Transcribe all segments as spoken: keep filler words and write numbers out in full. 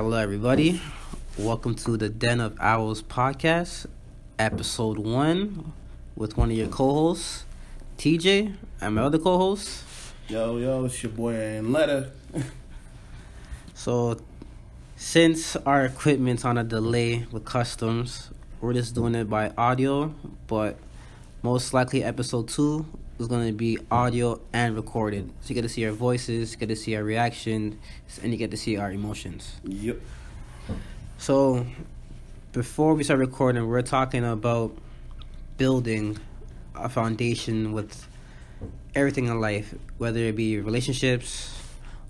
Hello, everybody. Welcome to the Den of Owls Podcast, episode one, with one of your co-hosts, T J, and my other co-host. Yo, yo, it's your boy, Anletta. So, since our equipment's on a delay with customs, we're just doing it by audio, but most likely episode two is going to be audio and recorded. So you get to see our voices, you get to see our reactions, and you get to see our emotions. Yep. So before we start recording, we're talking about building a foundation with everything in life, whether it be relationships,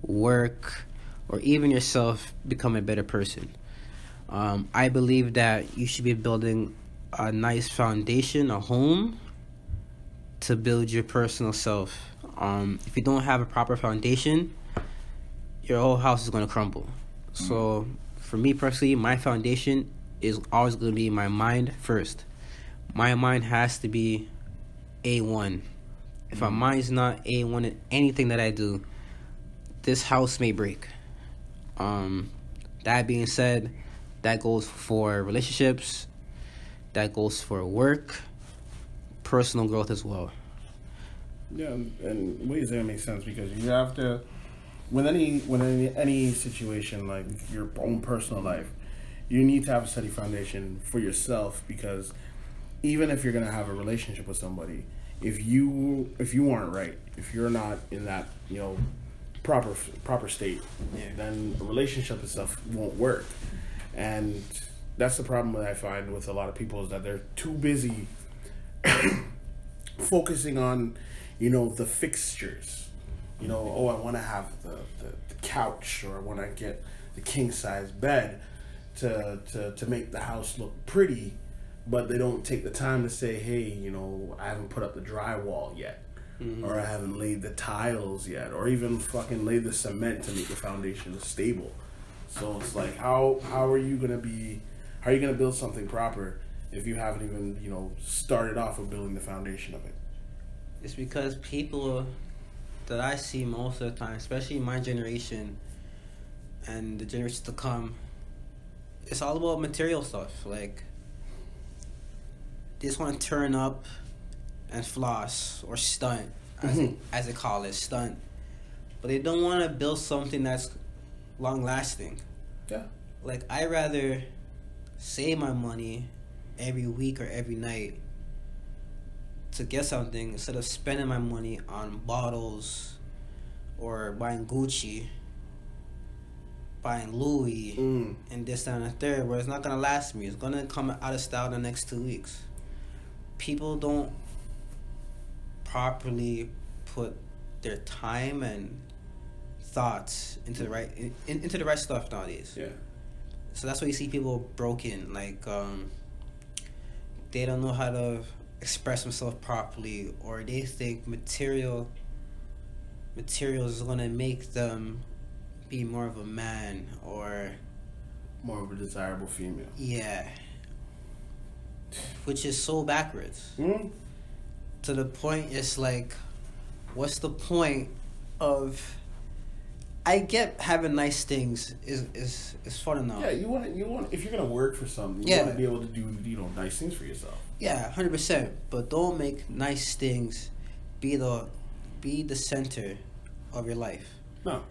work, or even yourself become a better person. Um, I believe that you should be building a nice foundation, a home, to build your personal self. Um, if you don't have a proper foundation, your whole house is going to crumble. So for me personally, my foundation is always going to be my mind first. My mind has to be A one. If my mind's not A one in anything that I do, this house may break. Um, that being said, that goes for relationships, that goes for work, personal growth as well. Yeah, and ways that make sense, because you have to, with any with any, any situation like your own personal life, you need to have a steady foundation for yourself, because even if you're gonna have a relationship with somebody, if you if you aren't right, if you're not in that you know proper proper state, yeah, then the relationship and stuff won't work. And that's the problem that I find with a lot of people, is that they're too busy focusing on, you know, the fixtures. You know, oh, I want to have the, the, the couch, or I want to get the king size bed to, to to make the house look pretty, but they don't take the time to say, hey, you know, I haven't put up the drywall yet, mm-hmm. or I haven't laid the tiles yet, or even fucking laid the cement to make the foundation stable. So it's like, how how are you gonna be, how are you gonna build something proper if you haven't even, you know, started off with building the foundation of it? It's because people that I see most of the time, especially my generation and the generations to come, it's all about material stuff. Like, they just want to turn up and floss, or stunt, as, mm-hmm. it, as they call it, stunt. But they don't want to build something that's long-lasting. Yeah. Like, I rather save my money every week or every night to get something, instead of spending my money on bottles or buying Gucci, buying Louis, mm. and this, that, and the third, where it's not going to last me. It's going to come out of style in the next two weeks. People don't properly put their time and thoughts into the right in, into the right stuff nowadays. Yeah. So that's why you see people broken. Like, um they don't know how to express themselves properly, or they think material materials is going to make them be more of a man, or more of a desirable female. Yeah. Which is so backwards. Mm-hmm. To the point, it's like, what's the point of... I get having nice things is is, is fun enough. Yeah, you want you want if you're gonna work for something, you yeah. want to be able to do, you know, nice things for yourself. Yeah, one hundred percent. But don't make nice things be the be the center of your life. No,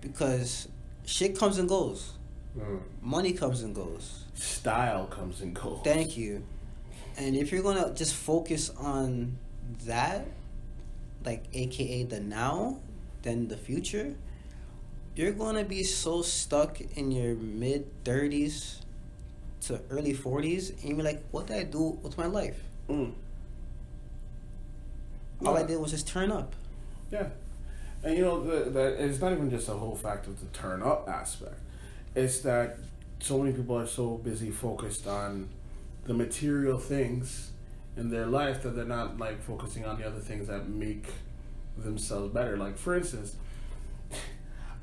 because shit comes and goes. Mm. Money comes and goes. Style comes and goes. Thank you. And if you're gonna just focus on that, like A K A the now, then the future, you're going to be so stuck in your mid-thirties to early forties, and you'll be like, what did I do with my life? Mm. All yeah. I did was just turn up. Yeah. And, you know, the, the, it's not even just the whole fact of the turn-up aspect. It's that so many people are so busy focused on the material things in their life that they're not, like, focusing on the other things that make themselves better. Like, for instance...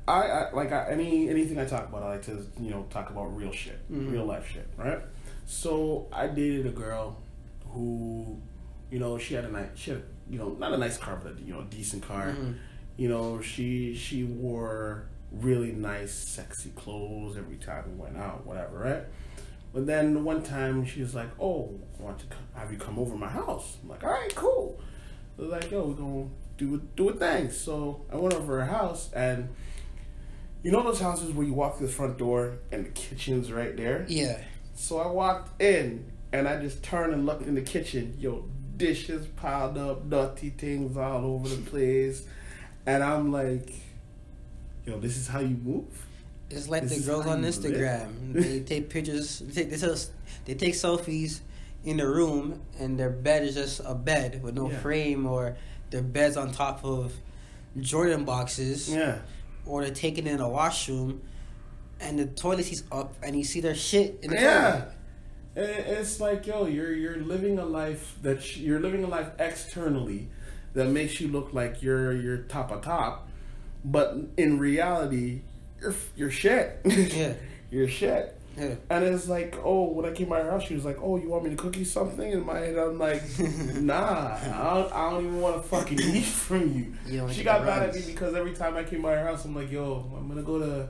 I, I like I, any anything I talk about, I like to, you know, talk about real shit, mm-hmm. real life shit, right? So I dated a girl who, you know, she had a nice, she had, you know, not a nice car, but a, you know, a decent car. Mm-hmm. You know, she she wore really nice, sexy clothes every time we went out, whatever, right? But then one time she was like, oh, I want to come, have you come over to my house? I'm like, all right, cool. So like, yo, we're gonna do it, do a thing. So I went over to her house, and you know those houses where you walk through the front door and the kitchen's right there? Yeah. So I walked in, and I just turned and looked in the kitchen. Yo, dishes piled up, dirty things all over the place. And I'm like, yo, this is how you move? It's like this the girls on Instagram. They take pictures, they take, they take selfies in the room, and their bed is just a bed with no yeah. frame, or their bed's on top of Jordan boxes. Yeah. Or they're taking it in a washroom, and the toilet seat's up, and you see their shit in the yeah. toilet. It's like, yo, you're you're living a life that sh- you're living a life externally that makes you look like you're you're top of top, but in reality, you're you're shit. Yeah, you're shit. Yeah. And it's like, oh, when I came by her house, she was like, oh, you want me to cook you something? And in my head, I'm like, nah, I don't, I don't even want to fucking eat from you. you she got mad at me because every time I came by her house, I'm like, yo, I'm gonna go to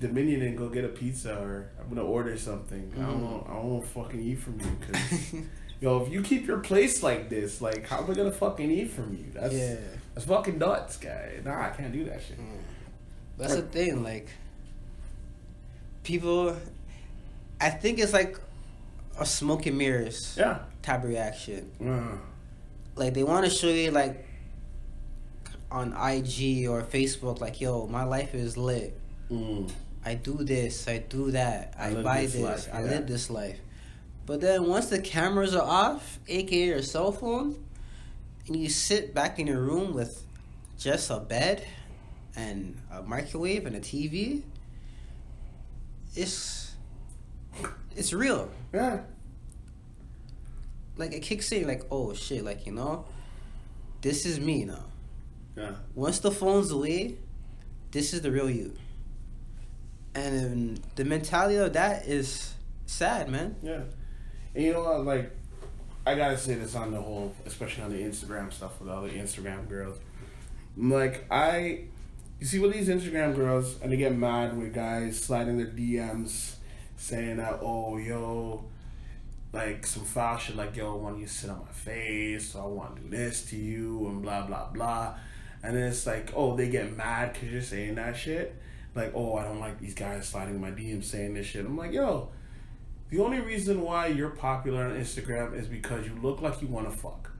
Dominion and go get a pizza, or I'm gonna order something. Mm-hmm. I don't want, I don't want to fucking eat from you, cause yo, if you keep your place like this, like, how am I gonna fucking eat from you? That's yeah. that's fucking nuts, guy. Nah, I can't do that shit. Mm. That's or, the thing, like, people, I think it's like a smoke and mirrors yeah. type of reaction. Mm. Like, they want to show you, like, on I G or Facebook, like, yo, my life is lit. Mm. I do this, I do that, I, I buy this, this I yeah. live this life. But then once the cameras are off, aka your cell phone, and you sit back in your room with just a bed and a microwave and a T V, it's it's real. Yeah. Like, it kicks in, like, oh shit, like, you know, this is me now. Yeah. Once the phone's away, this is the real you. And the mentality of that is sad, man. Yeah. And you know what, like, I gotta say this on the whole, especially on the Instagram stuff with all the Instagram girls. Like, I, you see with these Instagram girls, and they get mad with guys sliding their D Ms saying that, oh, yo, like, some foul shit, like, yo, I want you to sit on my face, so I want to do this to you, and blah, blah, blah. And then it's like, oh, they get mad because you're saying that shit. Like, oh, I don't like these guys sliding my D Ms saying this shit. I'm like, yo, the only reason why you're popular on Instagram is because you look like you want to fuck.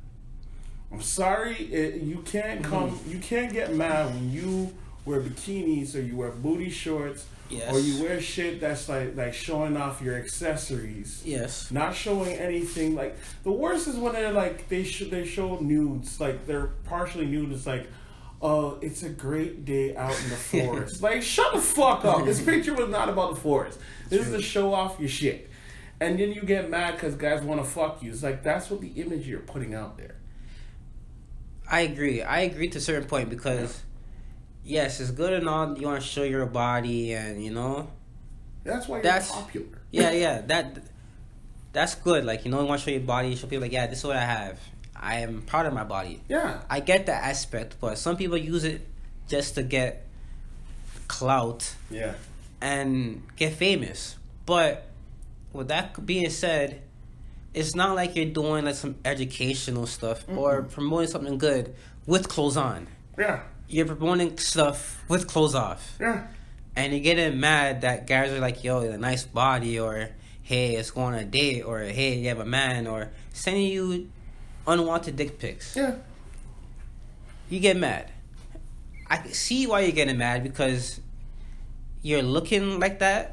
I'm sorry, it, you can't come, you can't get mad when you wear bikinis or you wear booty shorts yes. or you wear shit that's like like showing off your accessories. Yes. Not showing anything. Like, the worst is when they're like they sh- they show nudes, like they're partially nude. It's like, oh, it's a great day out in the forest. Like, shut the fuck up. This picture was not about the forest. This True. is to show off your shit. And then you get mad because guys want to fuck you. It's like, that's what the image you're putting out there. I agree. I agree to a certain point because, yeah. yes, it's good and all. You want to show your body and, you know. That's why that's, you're popular. Yeah, yeah. that That's good. Like, you know, you want to show your body. You show people, like, yeah, this is what I have. I am proud of my body. Yeah. I get that aspect, but some people use it just to get clout. Yeah. And get famous. But with that being said, it's not like you're doing like some educational stuff mm-hmm. or promoting something good with clothes on. Yeah. You're promoting stuff with clothes off. Yeah. And you're getting mad that guys are like, yo, you have a nice body, or hey, let's go on a date, or hey, you have a man, or sending you unwanted dick pics. Yeah. You get mad. I can see why you're getting mad, because you're looking like that,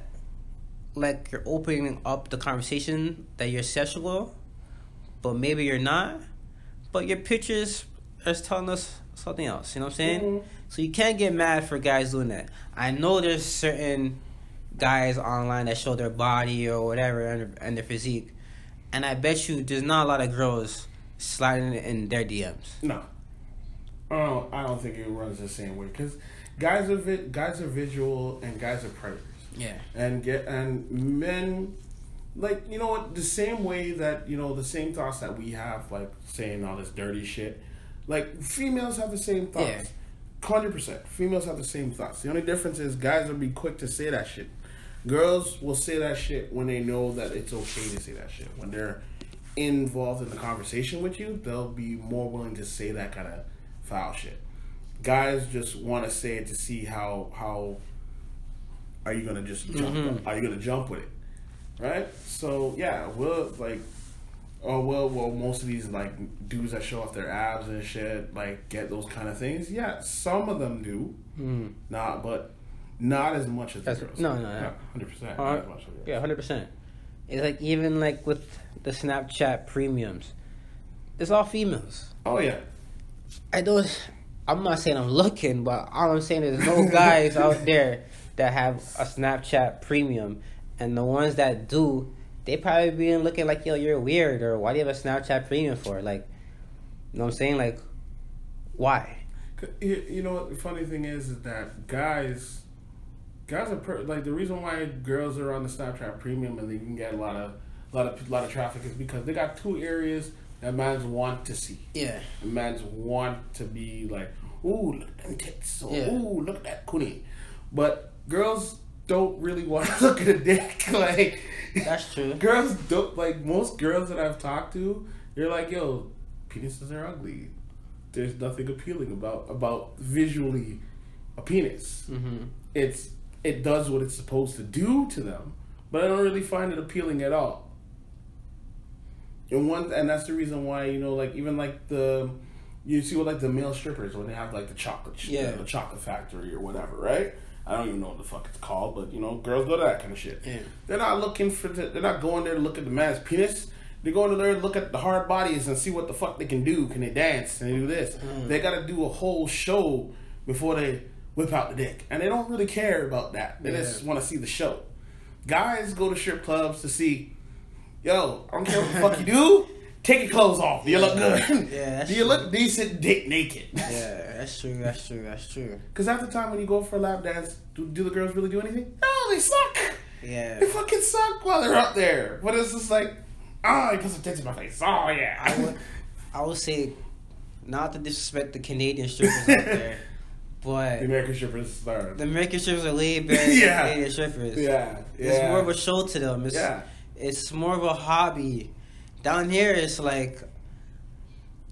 like you're opening up the conversation that you're sexual, but maybe you're not. But your pictures are telling us something else. You know what I'm saying? Mm-hmm. So you can't get mad for guys doing that. I know there's certain guys online that show their body or whatever and, and their physique, and I bet you there's not a lot of girls sliding in their D Ms. No, I don't, I don't think it runs the same way, because guys are vi- guys are visual and guys are predators. Yeah, and get and men, like, you know what, the same way that, you know, the same thoughts that we have, like saying all this dirty shit, like females have the same thoughts. Yeah. one hundred percent. Females have the same thoughts. The only difference is guys will be quick to say that shit. Girls will say that shit when they know that it's okay to say that shit. When they're involved in the conversation with you, they'll be more willing to say that kind of foul shit. Guys just want to say it to see how how are you gonna just jump? Mm-hmm. Are you gonna jump with it, right? So yeah, we'll like, oh well, well most of these like dudes that show off their abs and shit like get those kind of things. Yeah, some of them do, mm. nah, but not as much as That's, the girls. No, no, no, hundred percent. Yeah, hundred percent. It's like even like with the Snapchat premiums, it's all females. Oh yeah, I don't. I'm not saying I'm looking, but all I'm saying is no guys out there that have a Snapchat premium, and the ones that do, they probably be looking like, yo, you're weird, or why do you have a Snapchat premium for? Like, you know what I'm saying? Like, why? You know what the funny thing is, is that guys, guys are, per- like, the reason why girls are on the Snapchat premium and they can get a lot of, a lot of, a lot of traffic is because they got two areas that mans want to see. Yeah. And mans want to be like, ooh, look at them tits. Or, yeah. Ooh, look at that cootie. But girls don't really want to look at a dick. Like, that's true. Girls don't, like, most girls that I've talked to, they're like, yo, penises are ugly. There's nothing appealing about, about visually a penis. Mm-hmm. It's, it does what it's supposed to do to them, but I don't really find it appealing at all. And one, and that's the reason why, you know, like, even like the, you see what like the male strippers when they have like the chocolate, sh- yeah. the chocolate factory or whatever, right? I don't even know what the fuck it's called, but you know, girls go to that kind of shit. Yeah. They're not looking for, the, they're not going there to look at the man's penis. They're going there to look at the hard bodies and see what the fuck they can do. Can they dance? Can they do this? Mm. They got to do a whole show before they whip out the dick, and they don't really care about that. They yeah. just want to see the show. Guys go to strip clubs to see. Yo, I don't care what the fuck you do. Take your clothes off. Do you look good? Yeah, that's Do you true. Look decent dick naked? Yeah, that's true, that's true, that's true. Because half the time when you go for a lap dance, do, do the girls really do anything? No, they suck. Yeah. They fucking suck while they're out there. But it's just like, oh, he put some tits in my face. Oh, yeah. I would, I would say, not to disrespect the Canadian strippers out there, but the American strippers are... The American strippers are laid back yeah. Canadian strippers. Yeah, yeah. It's more of a show to them. It's, yeah. It's more of a hobby. Down here, it's like,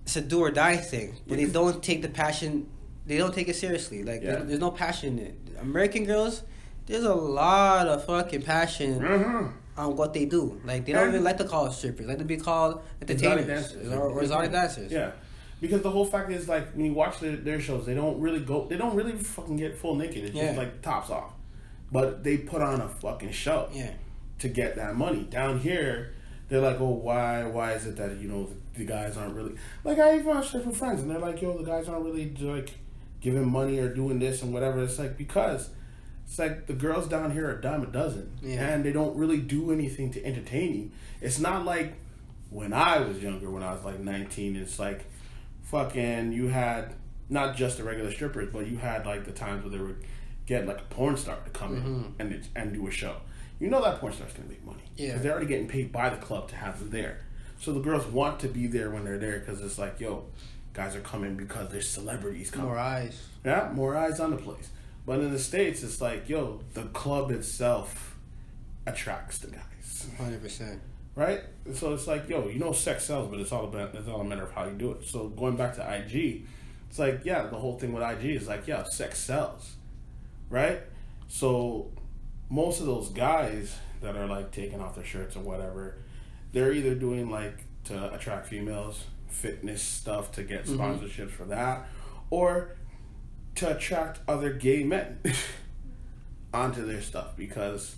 it's a do or die thing. But they don't take the passion, they don't take it seriously. Like, yeah. there's, there's no passion in it. American girls, there's a lot of fucking passion mm-hmm. on what they do. Like, they don't and even like to call it strippers. They like to be called entertainers or, or exotic dancers. Yeah. Because the whole fact is, like, when you watch their, their shows, they don't really go, they don't really fucking get full naked. It's yeah. just, like, tops off. But they put on a fucking show. Yeah. To get that money. Down here, they're like, oh, why, why is it that, you know, the, the guys aren't really, like, I even watched it from friends, and they're like, yo, the guys aren't really, like, giving money or doing this and whatever. It's like, because, it's like, the girls down here are a dime a dozen, yeah. and they don't really do anything to entertain you. It's not like, when I was younger, when I was, like, nineteen, it's like, fucking, you had, not just the regular strippers, but you had, like, the times where they would get, like, a porn star to come mm-hmm. in and, and do a show. You know that porn star's going to make money. Yeah. Because they're already getting paid by the club to have them there. So the girls want to be there when they're there because it's like, yo, guys are coming because there's celebrities coming. More eyes. Yeah, more eyes on the place. But in the States, it's like, yo, the club itself attracts the guys. one hundred percent. Right? So it's like, yo, you know sex sells, but it's all about, it's all a matter of how you do it. So going back to I G, it's like, yeah, the whole thing with I G is like, yeah, sex sells. Right? So most of those guys that are like taking off their shirts or whatever, they're either doing like to attract females, fitness stuff to get sponsorships mm-hmm. for that, or to attract other gay men onto their stuff because,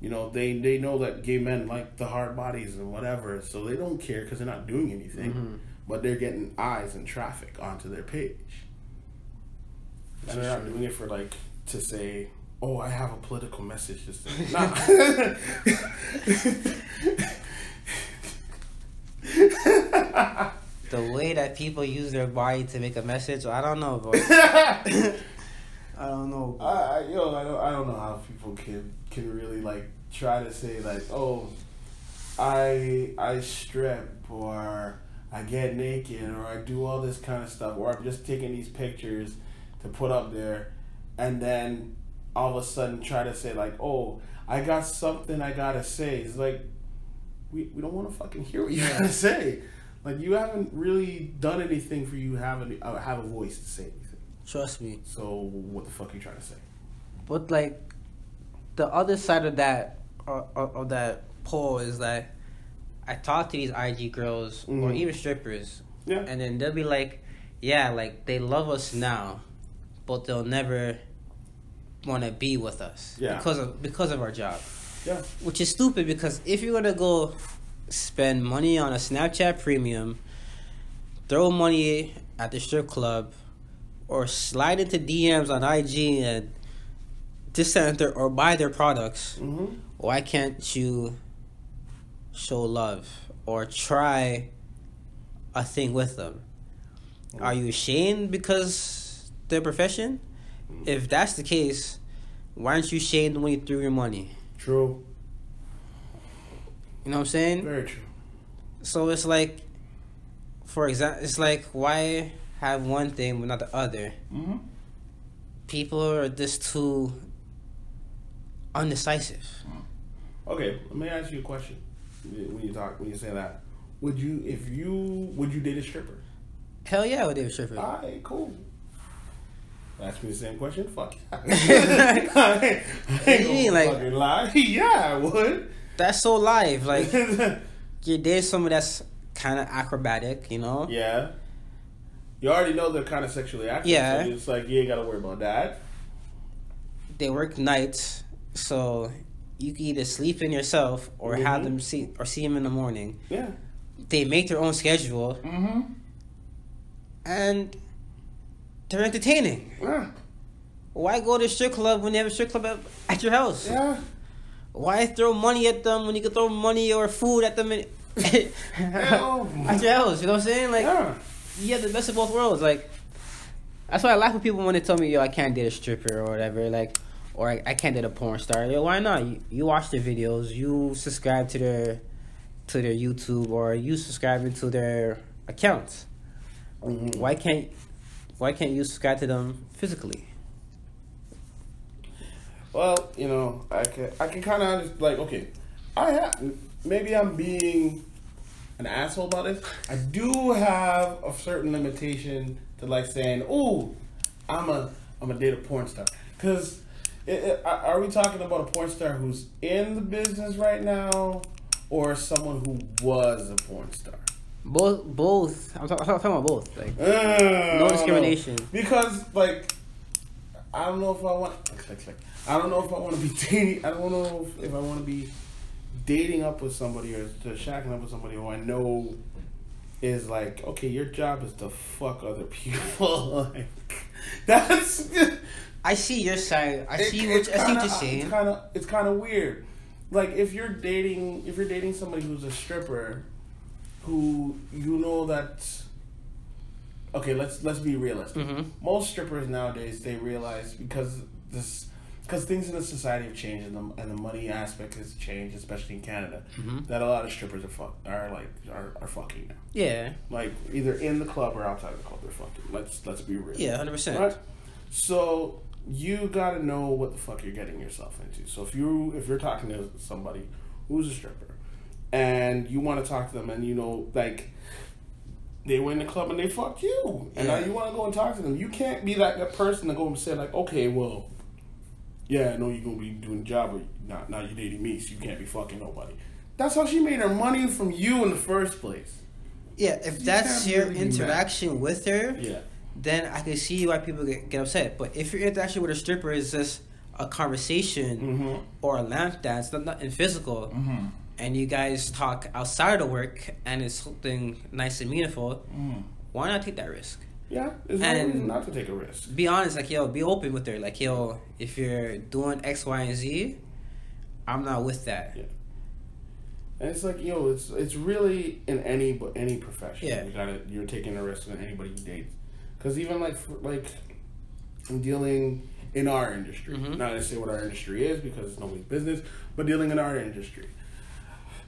you know, they, they know that gay men like the hard bodies and whatever, so they don't care because they're not doing anything, mm-hmm. but they're getting eyes and traffic onto their page. That's and they're true. Not doing it for like, to say, oh, I have a political message this thing. Nah. The way that people use their body to make a message, I don't know, bro. I don't know. Bro. I, I, yo, I don't, I don't know how people can can really like try to say like, oh, I I strip or I get naked or I do all this kind of stuff or I'm just taking these pictures to put up there, and then all of a sudden try to say like, oh, I got something I gotta say. It's like, we, we don't want to fucking hear what you gotta say. Like, you haven't really done anything for you having uh, have a voice to say anything. Trust me. So what the fuck are you trying to say? But like, the other side of that uh, of that poll is that I talk to these I G girls, mm-hmm. or even strippers, yeah, and then they'll be like, yeah, like they love us now, but they'll never want to be with us, yeah, because of because of our job, yeah, which is stupid, because if you're gonna go spend money on a Snapchat premium, throw money at the strip club, or slide into D Ms on I G and this center, or buy their products, mm-hmm. why can't you show love or try a thing with them? Mm-hmm. Are you ashamed because their profession? Mm-hmm. If that's the case, why aren't you ashamed when you threw your money? True. You know what I'm saying? Very true. So it's like, for example, it's like, why have one thing but not the other? Mm-hmm. People are just too undecisive. Okay, let me ask you a question. When you talk, when you say that, would you, if you, would you date a stripper? Hell yeah, I would date a stripper. All right, cool. Ask me the same question. Fuck. I ain't gonna like, fucking lie. Yeah, I would. That's so live. Like, you date someone that's kind of acrobatic, you know? Yeah. You already know they're kind of sexually active. Yeah. So it's like, you ain't got to worry about that. They work nights, so you can either sleep in yourself or mm-hmm. have them see or see them in the morning. Yeah. They make their own schedule. Mm-hmm. And they're entertaining. Yeah. Why go to a strip club when they have a strip club at, at your house? Yeah. Why throw money at them when you can throw money or food at them in, at your house? You know what I'm saying? Like, yeah. You have the best of both worlds. Like, that's why I laugh when people want to tell me, yo, I can't date a stripper or whatever. Like, or I, I can't date a porn star. Yo, why not? You, you watch their videos. You subscribe to their to their YouTube, or you subscribe to their accounts. Mm-hmm. Why can't Why can't you subscribe to them physically? Well, you know, I can I can kind of like, okay, I have, maybe I'm being an asshole about this. I do have a certain limitation to like saying, "Ooh, I'm a I'm a date a porn star," because are we talking about a porn star who's in the business right now, or someone who was a porn star? Both, both. I'm, talk, I'm talking about both. Like uh, no discrimination. Because like, I don't know if I want. Click, click, click. I don't know if I want to be dating. I don't know if, if I want to be dating up with somebody or to shacking up with somebody who I know is like, okay, your job is to fuck other people. Like, that's. I see your side. I it, see what I see what you're saying. It's kind of it's kind of weird. Like if you're dating if you're dating somebody who's a stripper, who you know that. Okay, let's let's be realistic. Mm-hmm. Most strippers nowadays, they realize because this. Because things in the society have changed, and the, and the money aspect has changed, especially in Canada, mm-hmm. that a lot of strippers are fuck are like are, are fucking now. Yeah. Like either in the club or outside the club, they're fucking. Let's let's be real. Yeah, hundred percent. Right? So you gotta know what the fuck you're getting yourself into. So if you if you're talking to somebody who's a stripper, and you want to talk to them, and you know like they went in the club and they fucked you, and yeah. now you want to go and talk to them, you can't be like that person to go and say like, okay, well. Yeah, I know you're going to be doing the job, but now, now you're dating me, so you can't be fucking nobody. That's how she made her money from you in the first place. Yeah, if you that's your really interaction with her, yeah. then I can see why people get, get upset. But if your interaction with a stripper is just a conversation mm-hmm. or a lamp dance, not, not in physical, mm-hmm. and you guys talk outside of work and it's something nice and meaningful, mm. why not take that risk? Yeah, there's no reason not to take a risk. Be honest, like, yo, be open with her. Like, yo, if you're doing X, Y, and Z, I'm not with that. Yeah. And it's like, yo, it's it's really in any any profession. Yeah. You gotta, you're taking a risk with anybody you date. Because even, like, for, like, I'm dealing in our industry. Mm-hmm. Not to say what our industry is because it's nobody's business, but dealing in our industry.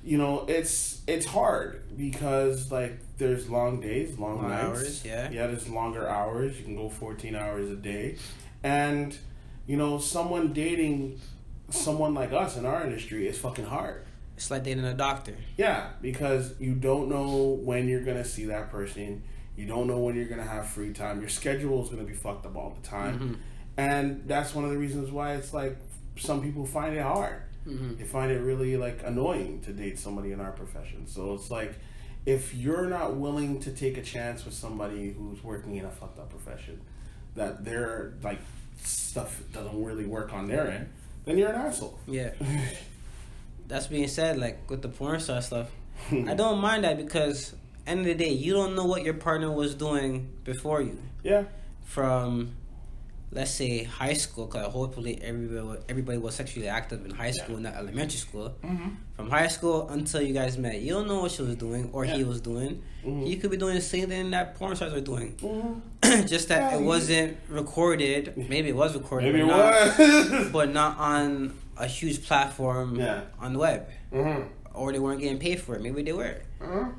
you know, it's it's hard because, like, there's long days, long, long nights. Hours, yeah. Yeah, there's longer hours. You can go fourteen hours a day. And, you know, someone dating someone like us in our industry is fucking hard. It's like dating a doctor. Yeah, because you don't know when you're going to see that person. You don't know when you're going to have free time. Your schedule is going to be fucked up all the time. Mm-hmm. And that's one of the reasons why it's like some people find it hard. Mm-hmm. They find it really like annoying to date somebody in our profession. So it's like, if you're not willing to take a chance with somebody who's working in a fucked up profession, that their like stuff doesn't really work on their end, then you're an asshole. Yeah. That's being said, like with the porn star stuff, I don't mind that because end of the day, you don't know what your partner was doing before you. Yeah. From, let's say, high school, because hopefully everybody, everybody was sexually active in high school, yeah. Not elementary school. Mm-hmm. From high school until you guys met, you don't know what she was doing or yeah. he was doing. Mm-hmm. You could be doing the same thing that porn stars are doing. Mm-hmm. Just that yeah, it wasn't recorded. Maybe it was recorded. Maybe it was. But not on a huge platform yeah. on the web. Mm-hmm. Or they weren't getting paid for it. Maybe they were. Mm-hmm.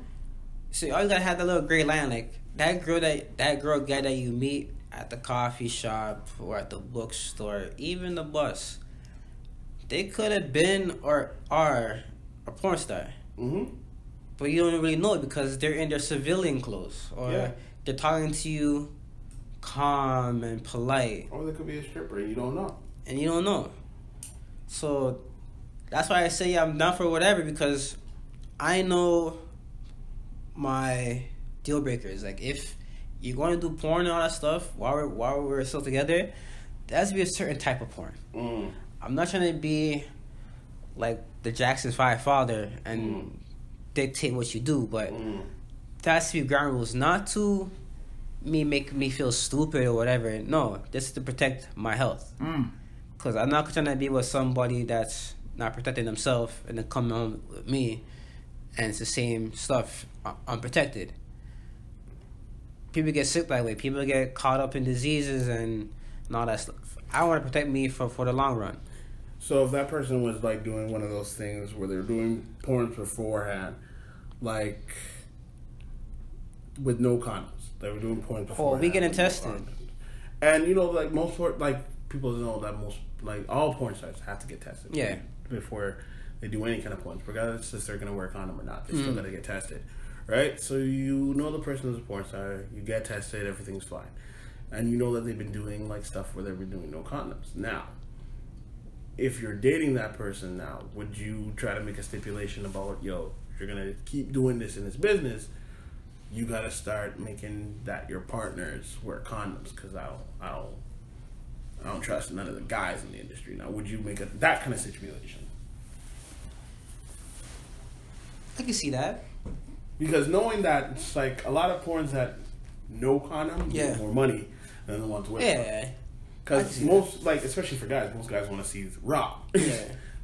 So you always got to have that little gray line. Like, that girl, that, that girl guy that you meet at the coffee shop or at the bookstore, even the bus, they could have been or are a porn star. Mm-hmm. But you don't really know it because they're in their civilian clothes or yeah. they're talking to you calm and polite. Or they could be a stripper and you don't know. And you don't know. So that's why I say I'm down for whatever, because I know my deal breakers. Like, if you're going to do porn and all that stuff while we're, while we're still together, there has to be a certain type of porn. Mm. I'm not trying to be like the Jackson five father and mm. dictate what you do, but mm. there has to be ground rules, not to me make me feel stupid or whatever. No, this is to protect my health. Because mm. I'm not trying to be with somebody that's not protecting themselves and then coming home with me and it's the same stuff, unprotected. People get sick that way. People get caught up in diseases and, and all that stuff. I want to protect me for, for the long run. So if that person was like doing one of those things where they're doing porn beforehand, like with no condoms, they were doing porn beforehand. Oh, we getting tested. And you know, like most porn, like people know that most, like all porn sites have to get tested. Yeah. Before they do any kind of porn, regardless if they're gonna work on them or not, they mm. still gotta get tested. Right? So you know the person is a porn star, you get tested, everything's fine. And you know that they've been doing like stuff where they've been doing no condoms. Now, if you're dating that person now, would you try to make a stipulation about, yo, if you're gonna keep doing this in this business, you gotta start making that your partners wear condoms, because I don't, I don't, I don't trust none of the guys in the industry. Now, would you make a, that kind of stipulation? I can see that. Because knowing that, it's like a lot of porns that no condom yeah. get more money than the ones with yeah. them. Because most, that. like, especially for guys, most guys want to see raw. Yeah.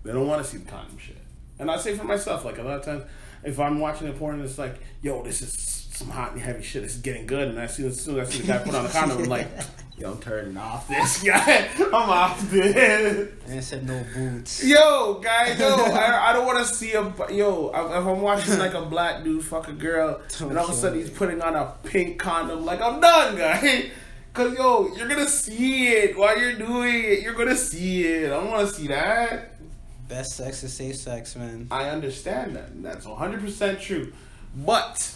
They don't want to see the condom shit. And I say for myself, like, a lot of times, if I'm watching a porn and it's like, yo, this is some hot and heavy shit, it's getting good. And I see, as soon as I see the guy put on a condom, I'm like, yo, I'm turning off this guy. I'm off this. And said no boots. Yo, guy, yo, I, I don't want to see a, yo, if I'm watching like a black dude fuck a girl, and all of a sudden he's putting on a pink condom, like, I'm done, guy. Because, yo, you're going to see it while you're doing it. You're going to see it. I don't want to see that. Best sex is safe sex, man. I understand that. And that's one hundred percent true. But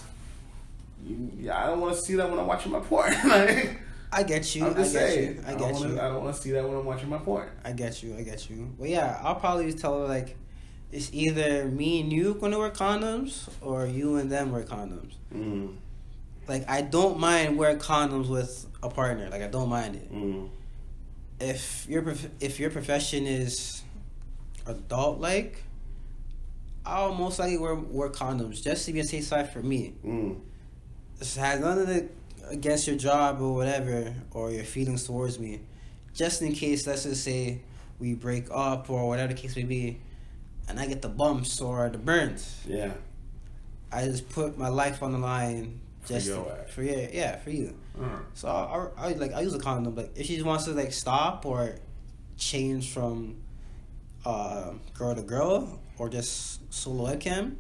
yeah, I don't want to see that when I'm watching my porn. Like, I get you. I get saying, you. I get I wanna, you. I don't want to see that when I'm watching my porn. I get you. I get you. Well, yeah, I'll probably tell her, like, it's either me and you going to wear condoms or you and them wear condoms. Mm. Like, I don't mind wearing condoms with a partner. Like, I don't mind it. Mm. If your prof- if your profession is adult-like, I'll most likely wear, wear condoms just to be a safe side for me. Mm. This has nothing against your job or whatever, or your feelings towards me. Just in case, let's just say we break up or whatever the case may be, and I get the bumps or the burns. Yeah. I just put my life on the line just for, to, for you. Yeah, for you. Mm. So I, I, I like I use a condom. Like if she wants to like stop or change from uh, girl to girl or just silhouette cam,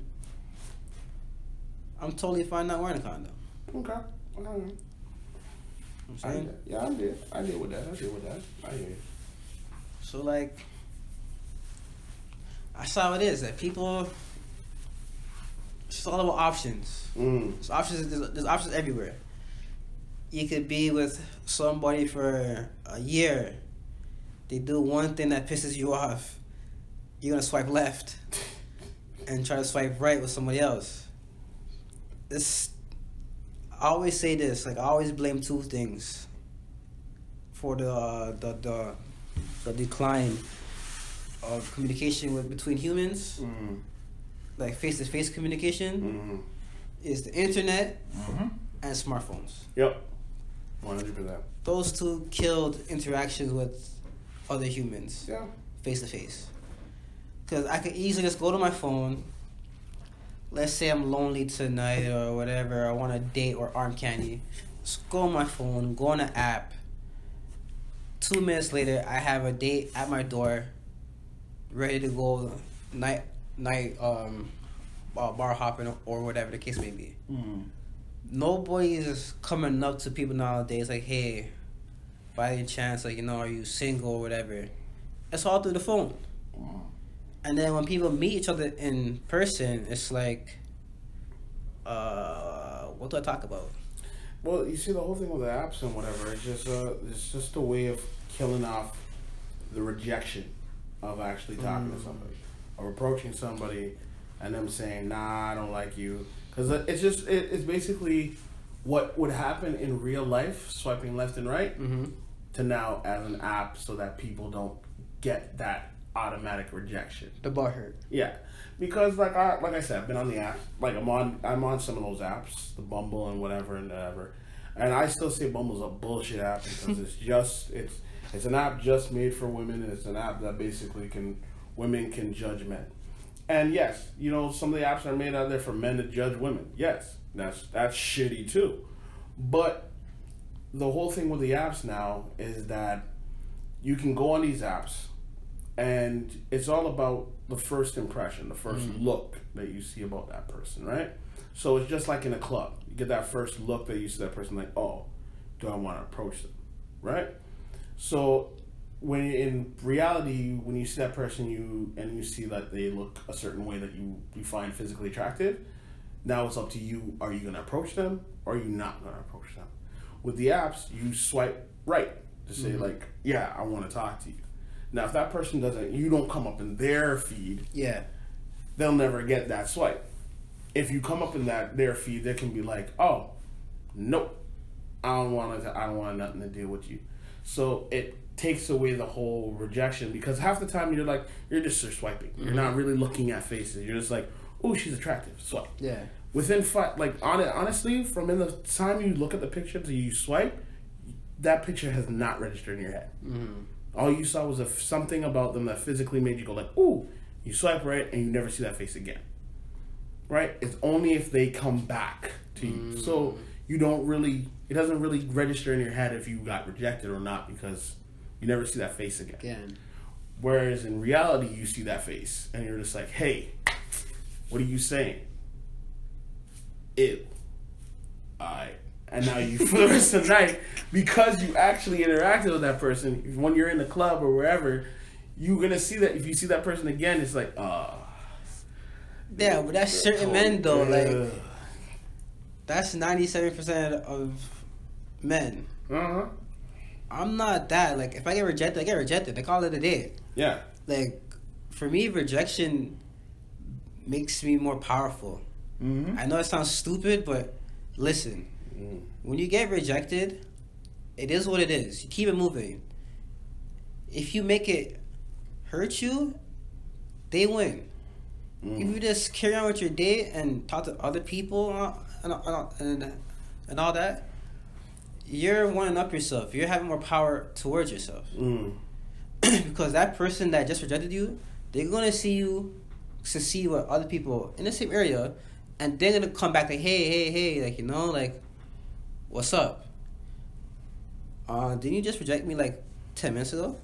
I'm totally fine not wearing a condom. Okay. Okay. I'm saying, I, yeah, I did. I deal with that. I deal with that. I hear you. So like, I saw how it is that people. It's all about options. Mm. There's options. There's, there's options everywhere. You could be with somebody for a year. They do one thing that pisses you off. You're gonna swipe left and try to swipe right with somebody else. This. I always say this, like I always blame two things for the uh, the, the the decline of communication with between humans, mm-hmm. like face to face communication, mm-hmm. is the internet mm-hmm. and smartphones. Yep, one hundred percent. Those two killed interactions with other humans. Yeah, face to face. Because I could easily just go to my phone. Let's say I'm lonely tonight or whatever. I want a date or arm candy. Scroll my phone, go on an app. Two minutes later, I have a date at my door, ready to go night night um uh, bar hopping or whatever the case may be. Mm. Nobody is coming up to people nowadays like, hey, by any chance, like you know, are you single or whatever? It's all through the phone. Mm. And then when people meet each other in person, it's like, uh, what do I talk about? Well, you see the whole thing with the apps and whatever. It's just a, it's just a way of killing off the rejection of actually talking mm. to somebody, or approaching somebody, and them saying, "Nah, I don't like you," because it's just it, it's basically what would happen in real life, swiping left and right, mm-hmm. to now as an app, so that people don't get that. Automatic rejection. The butt hurt. Yeah, because like I like I said, I've been on the app. Like I'm on, I'm on some of those apps, the Bumble and whatever and whatever. And I still say Bumble's a bullshit app because it's just it's it's an app just made for women, and it's an app that basically can women can judge men. And yes, you know some of the apps are made out there for men to judge women. Yes, that's that's shitty too. But the whole thing with the apps now is that you can go on these apps. And it's all about the first impression, the first mm-hmm. look that you see about that person, right? So it's just like in a club. You get that first look that you see that person like, oh, do I want to approach them, right? So when in reality, when you see that person you and you see that they look a certain way that you, you find physically attractive, now it's up to you. Are you going to approach them or are you not going to approach them? With the apps, you swipe right to say mm-hmm. like, yeah, I want to talk to you. Now, if that person doesn't, you don't come up in their feed. Yeah, they'll never get that swipe. If you come up in that their feed, they can be like, "Oh, nope, I don't want to. I don't want nothing to deal with you." So it takes away the whole rejection because half the time you're like, you're just swiping. Mm-hmm. You're not really looking at faces. You're just like, "Oh, she's attractive." Swipe. Yeah. Within five, like honestly, from in the time you look at the picture to you swipe, that picture has not registered in your head. Mm-hmm. All you saw was a, something about them that physically made you go like, ooh, you swipe right and you never see that face again, right? It's only if they come back to you. Mm. So you don't really, it doesn't really register in your head if you got rejected or not because you never see that face again. again. Whereas in reality, you see that face and you're just like, hey, what are you saying? Ew. All right. And now you for the rest of the night, because you actually interacted with that person, when you're in the club or wherever, you're going to see that. If you see that person again, it's like, ah. Uh, yeah, but that's certain men, though. Like, that's ninety-seven percent of men. Uh-huh. I'm not that. Like, if I get rejected, I get rejected. They call it a day. Yeah. Like, for me, rejection makes me more powerful. Mm-hmm. I know it sounds stupid, but listen. Mm. When you get rejected, it is what it is. You keep it moving. If you make it hurt you, they win. Mm. If you just carry on with your day and talk to other people and and and all that, you're one up yourself. You're having more power towards yourself. Mm. Because that person that just rejected you, they're gonna see you succeed with other people in the same area, and they're gonna come back like, hey, hey, hey, like you know, like. What's up? Uh, didn't you just reject me like ten minutes ago?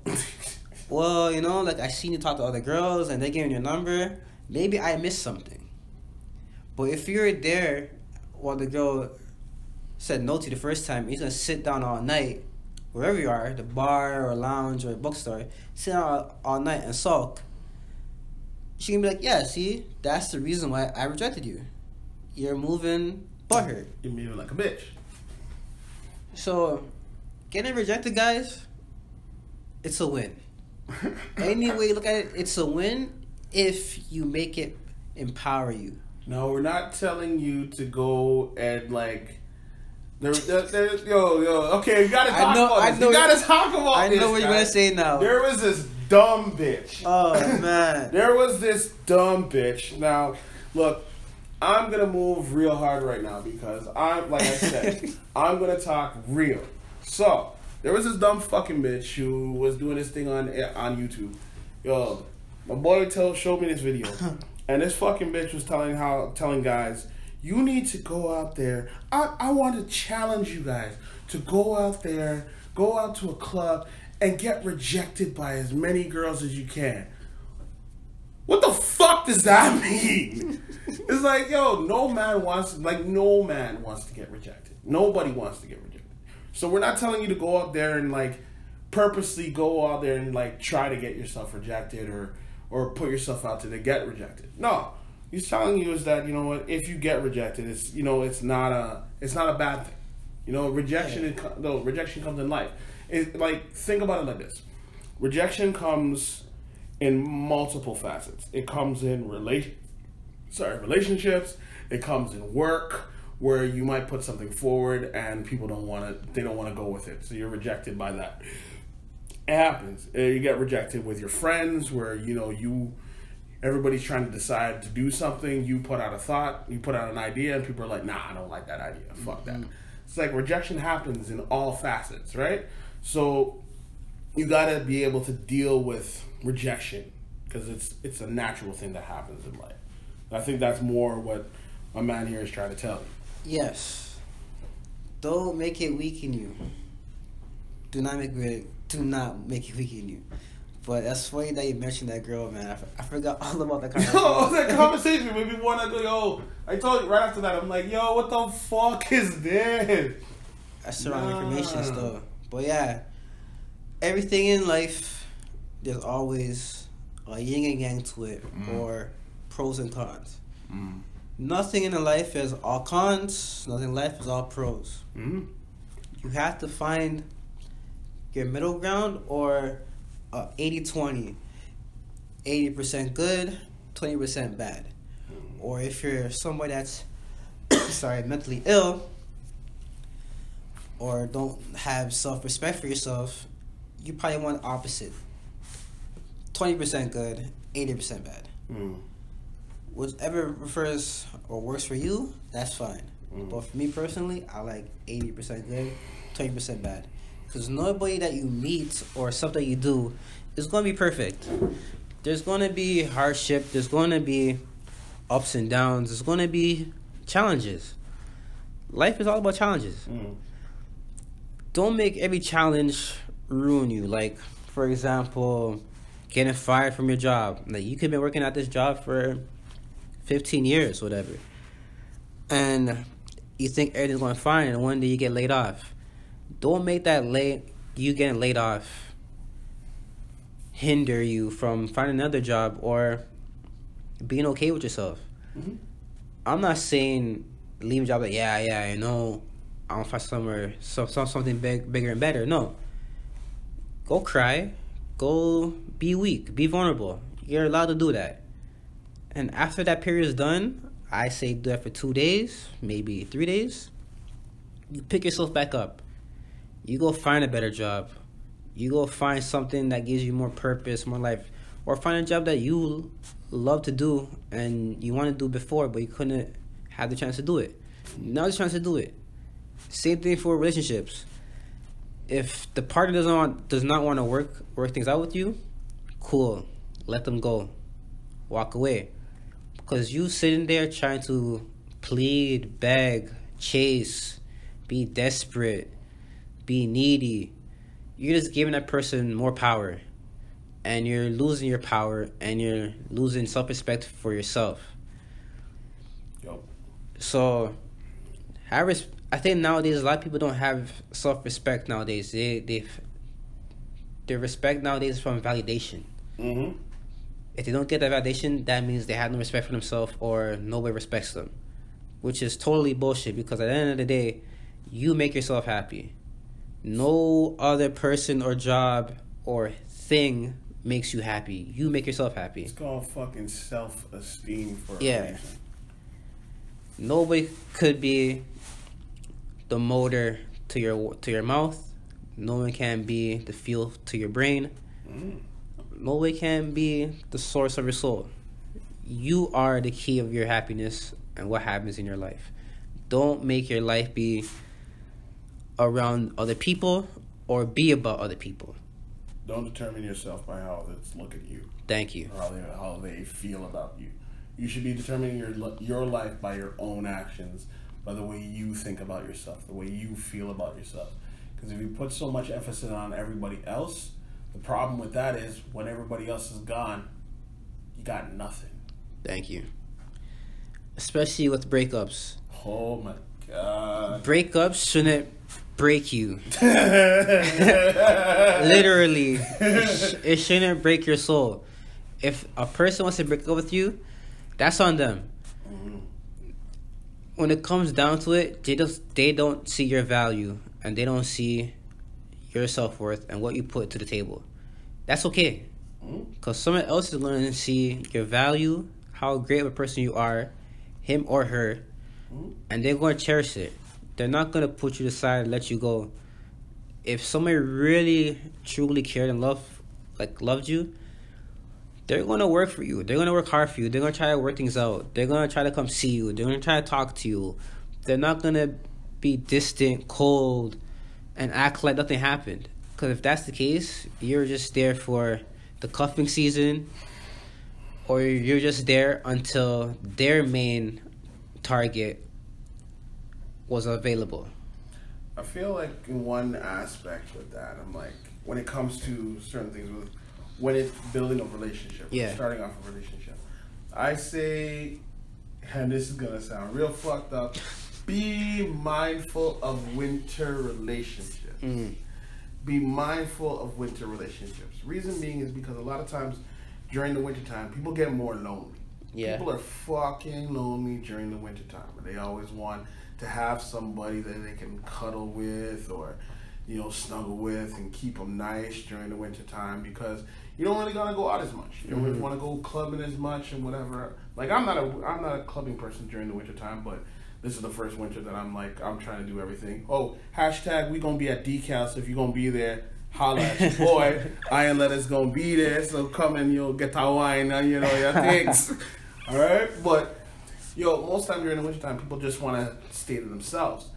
well, you know, like, I seen you talk to other girls and they gave you your number. Maybe I missed something. But if you're there while the girl said no to you the first time, you're going to sit down all night, wherever you are, the bar or lounge or bookstore, sit down all, all night and sulk. She can be like, yeah, see, that's the reason why I rejected you. You're moving butthurt. You're moving like a bitch. So, getting rejected, guys, it's a win. Any way you look at it, it's a win if you make it empower you. No, we're not telling you to go and, like, There, there, there, yo, yo, okay, you gotta talk know, about this. You gotta talk about I this. I know what guys. You're gonna say now. There was this dumb bitch. Oh, man. There was this dumb bitch. Now, look, I'm gonna move real hard right now because I'm, like I said, I'm gonna talk real. So, there was this dumb fucking bitch who was doing this thing on on YouTube. Yo, my boy tell, showed me this video. And this fucking bitch was telling how telling guys, you need to go out there. I, I want to challenge you guys to go out there, go out to a club, and get rejected by as many girls as you can. What the fuck does that mean? It's like, yo, no man wants, like, no man wants to get rejected. Nobody wants to get rejected. So we're not telling you to go out there and, like, purposely go out there and, like, try to get yourself rejected or, or put yourself out there to get rejected. No. He's telling you is that, you know what, if you get rejected, it's, you know, it's not a it's not a bad thing. You know, rejection yeah. is, no, rejection comes in life. It, like, think about it like this. Rejection comes in multiple facets. It comes in rela- sorry, relationships, it comes in work where you might put something forward and people don't want to they don't want to go with it. So you're rejected by that. It happens. You get rejected with your friends where, you know, you everybody's trying to decide to do something. You put out a thought, you put out an idea, and people are like, nah, I don't like that idea. Fuck that. Mm-hmm. It's like rejection happens in all facets, right? So you gotta be able to deal with rejection because it's it's a natural thing that happens in life. I think that's more what my man here is trying to tell you. Yes. Don't make it weak in you. Do not make it, do not make it weak in you. But that's funny that you mentioned that girl, man. I, f- I forgot all about that conversation. Yo, that conversation made me want to go, yo. I told you right after that, I'm like, yo, what the fuck is this? That's the wrong nah. information still. But yeah, everything in life, there's always a yin and yang to it, mm. or pros and cons. Mm. Nothing in life is all cons. Nothing in life is all pros. Mm. You have to find your middle ground or Uh, eighty twenty, eighty percent good, twenty percent bad. Or if you're somebody that's sorry, mentally ill or don't have self-respect for yourself, you probably want the opposite. twenty percent good, eighty percent bad. Mm. Whichever refers or works for you, that's fine. Mm. But for me personally, I like eighty percent good, twenty percent bad. Because nobody that you meet or something you do is going to be perfect. There's going to be hardship. There's going to be ups and downs. There's going to be challenges. Life is all about challenges. Mm. Don't make every challenge ruin you. Like, for example, getting fired from your job. Like, you could have been working at this job for fifteen years, whatever. And you think everything's going fine, and one day you get laid off. Don't make that late you getting laid off hinder you from finding another job or being okay with yourself. Mm-hmm. I'm not saying leave a job like yeah yeah you know I don't find somewhere so, so something big bigger and better. No, go cry, go be weak, be vulnerable. You're allowed to do that. And after that period is done, I say do that for two days, maybe three days. You pick yourself back up. You go find a better job. You go find something that gives you more purpose, more life. Or find a job that you love to do and you want to do before, but you couldn't have the chance to do it. Now there's a chance to do it. Same thing for relationships. If the partner doesn't want, does not want to work, work things out with you, cool. Let them go. Walk away. Because you sitting there trying to plead, beg, chase, be desperate, be needy, you're just giving that person more power. and you're losing your power, and you're losing self-respect for yourself. Yep. So, I, res- I think nowadays a lot of people don't have self-respect nowadays. They they their respect nowadays is from validation. Mm-hmm. If they don't get that validation, that means they have no respect for themselves or nobody respects them, which is totally bullshit, because at the end of the day, you make yourself happy. No other person or job or thing makes you happy. You make yourself happy. It's called fucking self-esteem for a yeah. reason. Nobody could be the motor to your to your mouth. No one can be the fuel to your brain. Mm. Nobody can be the source of your soul. You are the key of your happiness and what happens in your life. Don't make your life be around other people or be about other people. Don't determine yourself by how others look at you. Thank you. Or how they, how they feel about you. You should be determining your your life by your own actions, by the way you think about yourself, the way you feel about yourself. Because if you put so much emphasis on everybody else, the problem with that is when everybody else is gone, you got nothing. Thank you. Especially with breakups. Oh my God. Breakups shouldn't break you. Literally. It, sh- it shouldn't break your soul. If a person wants to break up with you, that's on them. Mm-hmm. When it comes down to it, they, just, they don't see your value. And they don't see your self-worth and what you put to the table. That's okay. Because someone else is going to see your value, how great of a person you are, him or her, and they're going to cherish it. They're not going to put you aside and let you go. If somebody really, truly cared and loved, like, loved you, they're going to work for you. They're going to work hard for you. They're going to try to work things out. They're going to try to come see you. They're going to try to talk to you. They're not going to be distant, cold, and act like nothing happened. Because if that's the case, you're just there for the cuffing season, or you're just there until their main target was available. I feel like in one aspect with that, I'm like, when it comes to certain things, with when it's building a relationship, yeah. starting off a relationship, I say, and this is gonna sound real fucked up, be mindful of winter relationships. Mm. Be mindful of winter relationships. Reason being is because a lot of times during the wintertime, people get more lonely. Yeah. People are fucking lonely during the wintertime. They always want to have somebody that they can cuddle with or, you know, snuggle with and keep them nice during the wintertime because you don't really gotta go out as much. You don't really mm-hmm. want to go clubbing as much and whatever. Like, I'm not a I'm not a clubbing person during the wintertime, but this is the first winter that I'm like, I'm trying to do everything. Oh, hashtag, we going to be at Decals. If you're going to be there, holla at your boy. Iron Letter's going to be there. So come and, you know, get our wine and, you know, your things. All right? But, yo, most time during the wintertime, people just want to stay to themselves.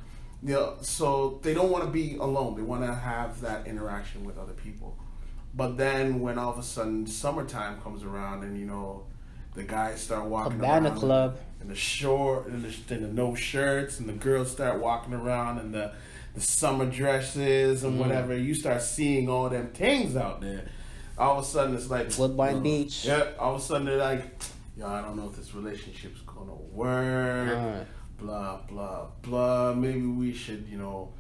You know, so they don't want to be alone. They want to have that interaction with other people. But then when all of a sudden summertime comes around and, you know, the guys start walking Havana around. Club. And the short, and the, and the no shirts, and the girls start walking around, and the, the summer dresses, and mm. whatever. You start seeing all them things out there. All of a sudden, it's like Woodbine mm, Beach. Yeah. All of a sudden, they're like, "Yo, I don't know if this relationship's gonna work." Uh. Blah blah blah. Maybe we should, you know,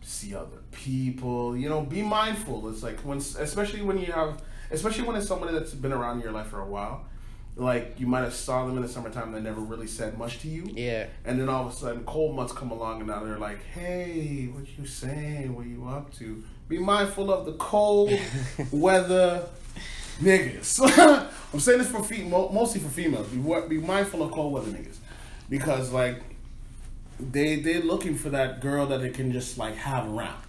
see other people. You know, be mindful. It's like when, especially when you have, especially when it's somebody that's been around in your life for a while. Like, you might have saw them in the summertime, they never really said much to you. Yeah. And then all of a sudden, cold months come along, and now they're like, hey, what you saying? What you up to? Be mindful of the cold weather niggas. I'm saying this for fe- mostly for females. Be, be mindful of cold weather niggas. Because, like, they, they're looking for that girl that they can just, like, have around.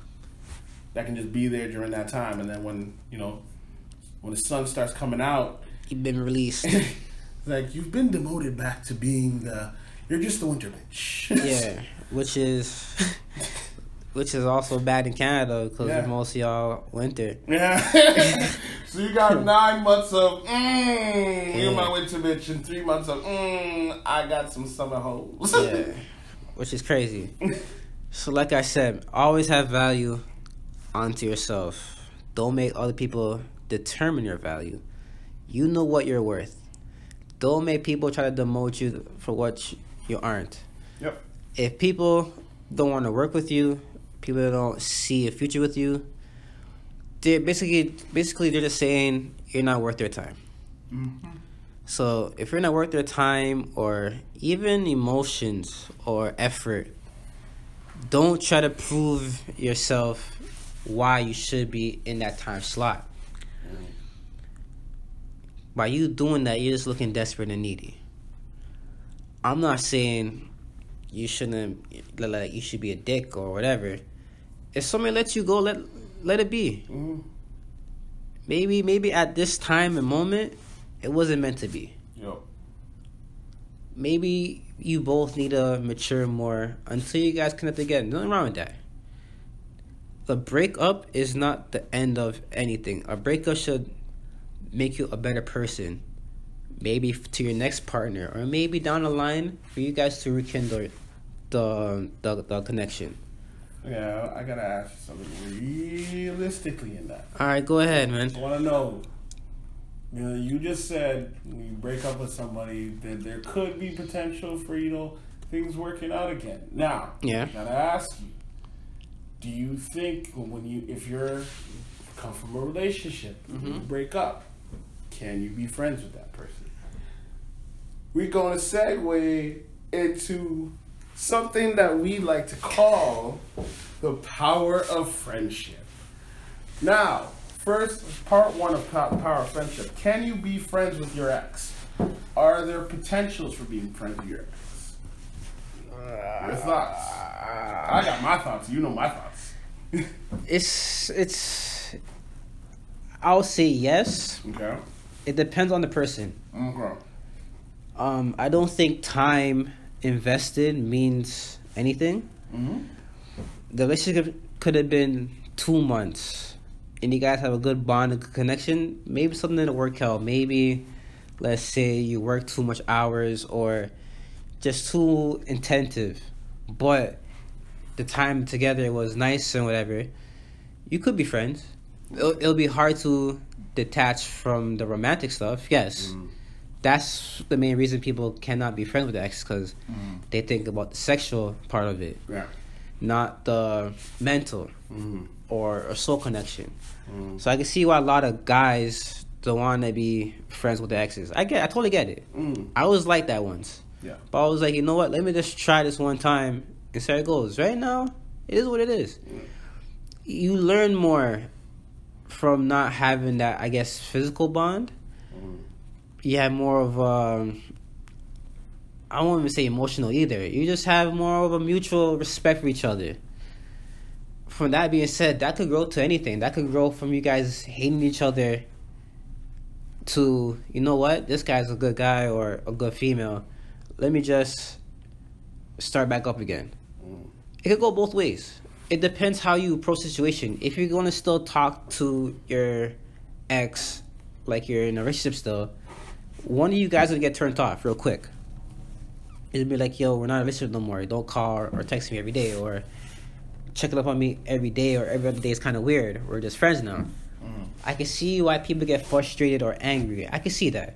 That can just be there during that time. And then when, you know, when the sun starts coming out, you've been released. Like, you've been demoted back to being the, you're just the winter bitch. Yeah, which is, which is also bad in Canada because yeah. most of y'all winter. Yeah. So you got nine months of, mmm, you're yeah. my winter bitch, and three months of, mmm, I got some summer hoes. Yeah, which is crazy. So like I said, always have value onto yourself. Don't make other people determine your value. You know what you're worth. Don't make people try to demote you for what you aren't. Yep. If people don't want to work with you, people don't see a future with you, they're basically, basically they're just saying you're not worth their time. Mm-hmm. So if you're not worth their time or even emotions or effort, don't try to prove yourself why you should be in that time slot. By you doing that, you're just looking desperate and needy. I'm not saying you shouldn't, like, you should be a dick or whatever. If somebody lets you go, let let it be. Mm-hmm. Maybe maybe at this time and moment, it wasn't meant to be. Yep. Maybe you both need to mature more until you guys connect again. Nothing wrong with that. The breakup is not the end of anything. A breakup should make you a better person, maybe to your next partner, or maybe down the line for you guys to rekindle the the, the connection. Yeah, I gotta ask you something realistically in that. All right, go ahead, man. I wanna know. You know, you just said when you break up with somebody that there could be potential for, you know, things working out again. Now, yeah, I gotta ask you. Do you think when you, if you're come from a relationship, mm-hmm. you break up, can you be friends with that person? We're going to segue into something that we like to call the power of friendship. Now, first, part one of power of friendship. Can you be friends with your ex? Are there potentials for being friends with your ex? Your thoughts? I got my thoughts. You know my thoughts. It's, it's, I'll say yes. Okay. It depends on the person. Okay. Um, I don't think time invested means anything. Mm-hmm. The relationship could have been two months and you guys have a good bond, a good connection. Maybe something that'll work out. Maybe, let's say you work too much hours or just too intensive. But the time together was nice and whatever, you could be friends. It'll, it'll be hard to detach from the romantic stuff, yes. Mm. That's the main reason people cannot be friends with the ex, because mm. they think about the sexual part of it, yeah. not the mental mm. or, or soul connection. Mm. So I can see why a lot of guys don't want to be friends with the exes. I get, I totally get it. Mm. I was like that once. Yeah. But I was like, you know what, let me just try this one time. And so it goes. Right now, it is what it is. Mm. You learn more from not having that, I guess, physical bond. Mm. You have more of a, I won't even say emotional either. You just have more of a mutual respect for each other. From that being said, that could grow to anything. That could grow from you guys hating each other to, you know what, this guy's a good guy or a good female. Let me just start back up again. It could go both ways. It depends how you approach the situation. If you're going to still talk to your ex like you're in a relationship still, one of you guys will get turned off real quick. It'll be like, yo, we're not in a relationship no more. Don't call or text me every day or check up on me every day or every other day is kind of weird. We're just friends now. Mm-hmm. I can see why people get frustrated or angry. I can see that.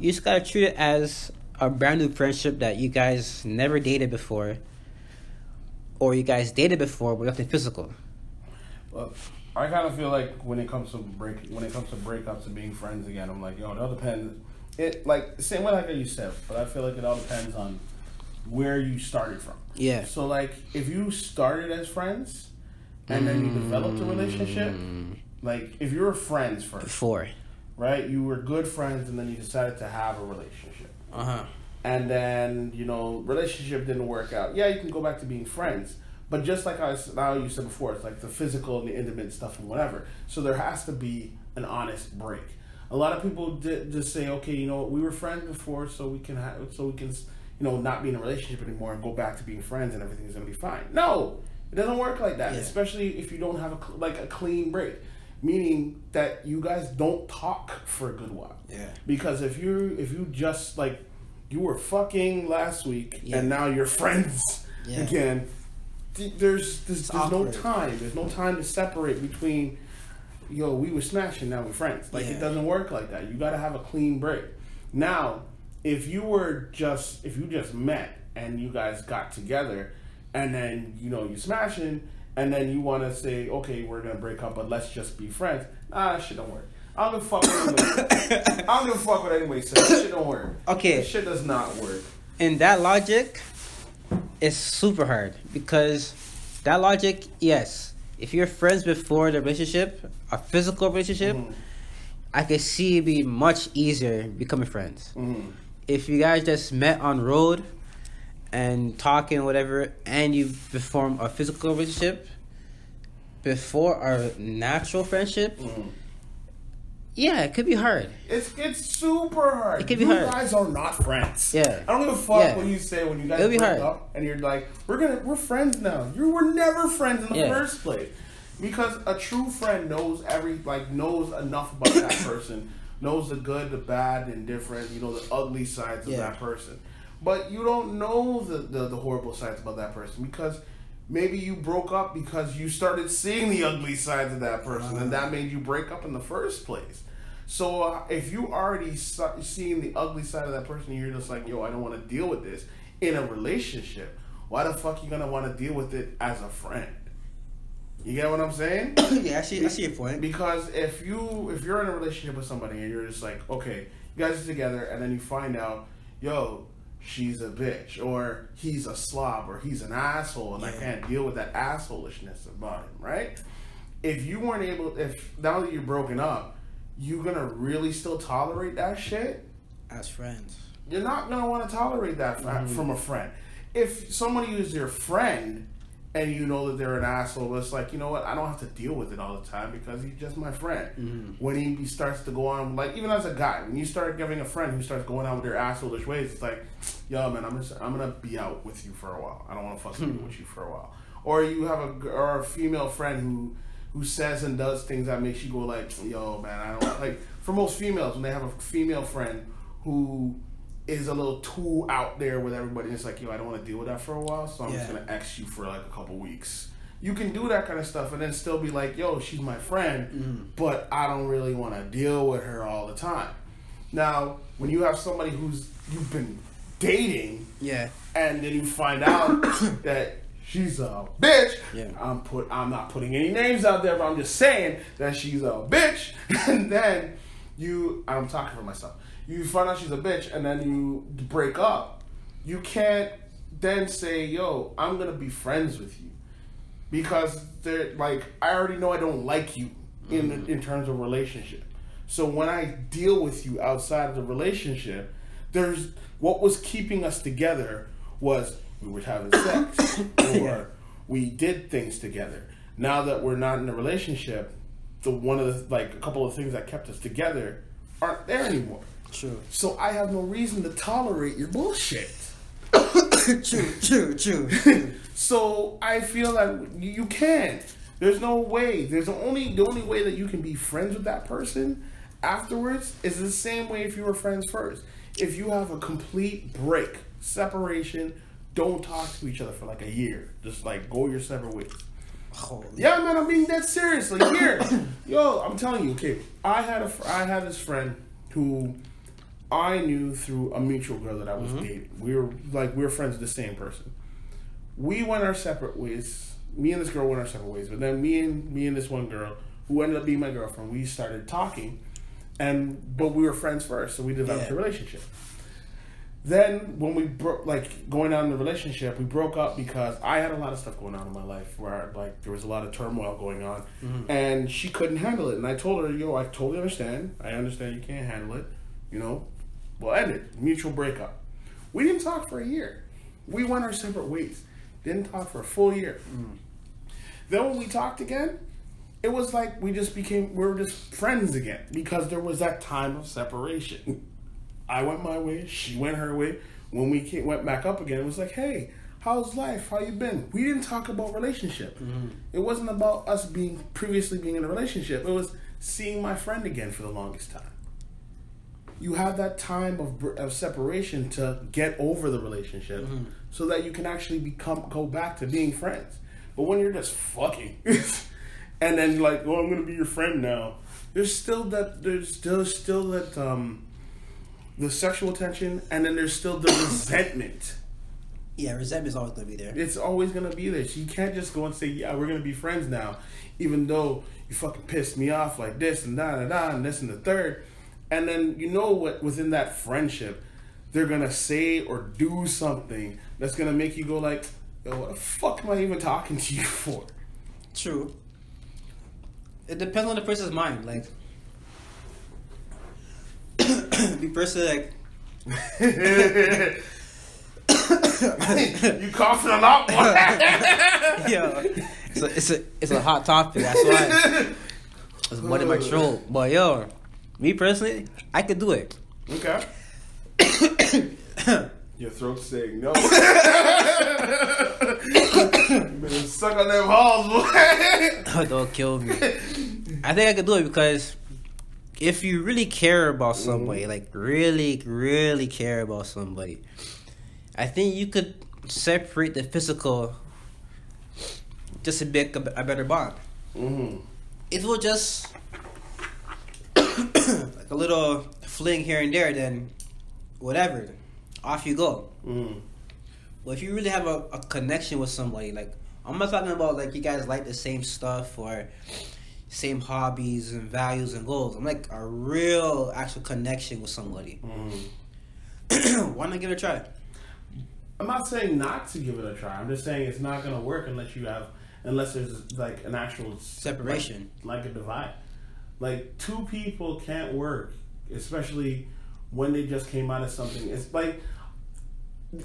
You just got to treat it as a brand new friendship that you guys never dated before, or you guys dated before but nothing physical. Well, I kind of feel like when it comes to break, when it comes to breakups and being friends again, I'm like, yo, it all depends. It like same way like you said, but I feel like it all depends on where you started from. Yeah. So like, if you started as friends and then you developed a relationship, like if you were friends first before, right? You were good friends and then you decided to have a relationship. Uh huh. And then, you know, relationship didn't work out. Yeah, you can go back to being friends. But just like I now you said before, it's like the physical and the intimate stuff and whatever. So there has to be an honest break. A lot of people did just say, okay, you know, we were friends before, so we can ha- so we can, you know, not be in a relationship anymore and go back to being friends and everything's gonna be fine. No, it doesn't work like that. Yeah. Especially if you don't have a cl- like a clean break. Meaning that you guys don't talk for a good while. Yeah. Because if you if you just like you were fucking last week yeah. and now you're friends yeah. again, th- there's there's, there's no time. There's no time to separate between yo, we were smashing, now we're friends. Like, yeah. It doesn't work like that. You got to have a clean break. Now, if you were just, if you just met and you guys got together and then, you know, you're smashing and then you want to say, okay, we're going to break up, but let's just be friends. Nah, that shit don't work. I don't give a fuck with anybody. I don't give a fuck with anybody, so that shit don't work. Okay. That shit does not work. And that logic is super hard because that logic, yes, if you're friends before the relationship, a physical relationship, mm-hmm. I can see it be much easier becoming friends. Mm-hmm. If you guys just met on road and talking, whatever, and you perform a physical relationship before a natural friendship, mm-hmm. Yeah, it could be hard. It's it's super hard. It could be you hard. You guys are not friends. Yeah. I don't give a fuck yeah. what you say when you guys break up and you're like, we're gonna we're friends now. You were never friends in the yeah. first place. Because a true friend knows every like knows enough about that person, knows the good, the bad, and different, you know, the ugly sides of yeah. that person. But you don't know the, the, the horrible sides about that person because maybe you broke up because you started seeing the ugly sides of that person uh-huh. and that made you break up in the first place. So uh, if you already su- seeing the ugly side of that person, you're just like, yo, I don't want to deal with this in a relationship. Why the fuck you going to want to deal with it as a friend? You get what I'm saying? Yeah, I see, I see your point. Because if, you, if you're in a relationship with somebody and you're just like, okay, you guys are together and then you find out, yo, she's a bitch or he's a slob or he's an asshole and yeah. I can't deal with that assholishness about him, right? If you weren't able, if now that you're broken up, you're gonna really still tolerate that shit? As friends. You're not gonna want to tolerate that fra- mm-hmm. from a friend. If somebody is your friend and you know that they're an asshole, it's like, you know what, I don't have to deal with it all the time because he's just my friend. Mm-hmm. When he starts to go on, like, even as a guy, when you start giving a friend who starts going on with their asshole-ish ways, it's like, yo, man, I'm just, I'm going to be out with you for a while. I don't want to fuck with you for a while. Or you have a, or a female friend who, who says and does things that makes you go like, yo, man, I don't like, for most females, when they have a female friend who is a little too out there with everybody. It's like, yo, I don't want to deal with that for a while, so I'm yeah. just going to X you for like a couple weeks. You can do that kind of stuff and then still be like, yo, she's my friend, mm-hmm. but I don't really want to deal with her all the time. Now, when you have somebody who's you've been dating, yeah, and then you find out that she's a bitch, yeah. I'm put. I'm not putting any names out there, but I'm just saying that she's a bitch, and then you, I'm talking for myself, you find out she's a bitch and then you break up, you can't then say, yo, I'm going to be friends with you because they're like, I already know I don't like you in mm-hmm. in terms of relationship. So when I deal with you outside of the relationship, there's what was keeping us together was we were having sex or we did things together. Now that we're not in a relationship, the one of the, like a couple of things that kept us together aren't there anymore. True. So I have no reason to tolerate your bullshit. True, true, true. So I feel that you can't. There's no way. There's the only the only way that you can be friends with that person afterwards is the same way if you were friends first. If you have a complete break, separation, don't talk to each other for like a year. Just like go your separate ways. Holy yeah, man, I'm being that serious. Like here, yo, I'm telling you. Okay, I had a I had this friend who I knew through a mutual girl that I was mm-hmm. dating. We were like we were friends with the same person. We went our separate ways. Me and this girl went our separate ways. But then me and me and this one girl who ended up being my girlfriend, we started talking, and but we were friends first, so we developed yeah. a relationship. Then when we broke, like going out in the relationship, we broke up because I had a lot of stuff going on in my life where like there was a lot of turmoil going on, mm-hmm. and she couldn't handle it. And I told her, "Yo, I totally understand. I understand you can't handle it. You know, we'll end it. Mutual breakup." We didn't talk for a year. We went our separate ways. Didn't talk for a full year. Mm-hmm. Then when we talked again, it was like we just became we were just friends again because there was that time of separation. I went my way. She went her way. When we came, went back up again, it was like, hey, how's life? How you been? We didn't talk about relationship. Mm-hmm. It wasn't about us being previously being in a relationship. It was seeing my friend again for the longest time. You have that time of, of separation to get over the relationship mm-hmm. so that you can actually become go back to being friends. But when you're just fucking, and then like, well, I'm gonna be your friend now. There's still that. There's still still that. Um, the sexual tension, and then there's still the resentment. Yeah, resentment's always gonna be there. It's always gonna be there. So you can't just go and say, yeah, we're gonna be friends now, even though you fucking pissed me off like this and da da da and this and the third. And then you know what? Within that friendship, they're gonna say or do something that's gonna make you go like, yo, what the fuck am I even talking to you for? True. It depends on the person's mind. Like, the person like, you coughing a lot more. Yo, it's a, it's a it's a hot topic. That's why it's one in my troll. But yo, me personally, I could do it. Okay. Your throat's saying no. You better suck on them halls, boy. Oh, don't kill me. I think I could do it because if you really care about somebody, mm-hmm. like really, really care about somebody, I think you could separate the physical just to make a, a better bond. Mm-hmm. It will just like a little fling here and there, then whatever, off you go. Mm. Well, if you really have a, a connection with somebody, like I'm not talking about like you guys like the same stuff or same hobbies and values and goals. I'm like a real actual connection with somebody. Mm. Why not give it a try? I'm not saying not to give it a try. I'm just saying it's not gonna work unless you have, unless there's like an actual separation, like, like a divide. Like two people can't work, especially when they just came out of something. It's like,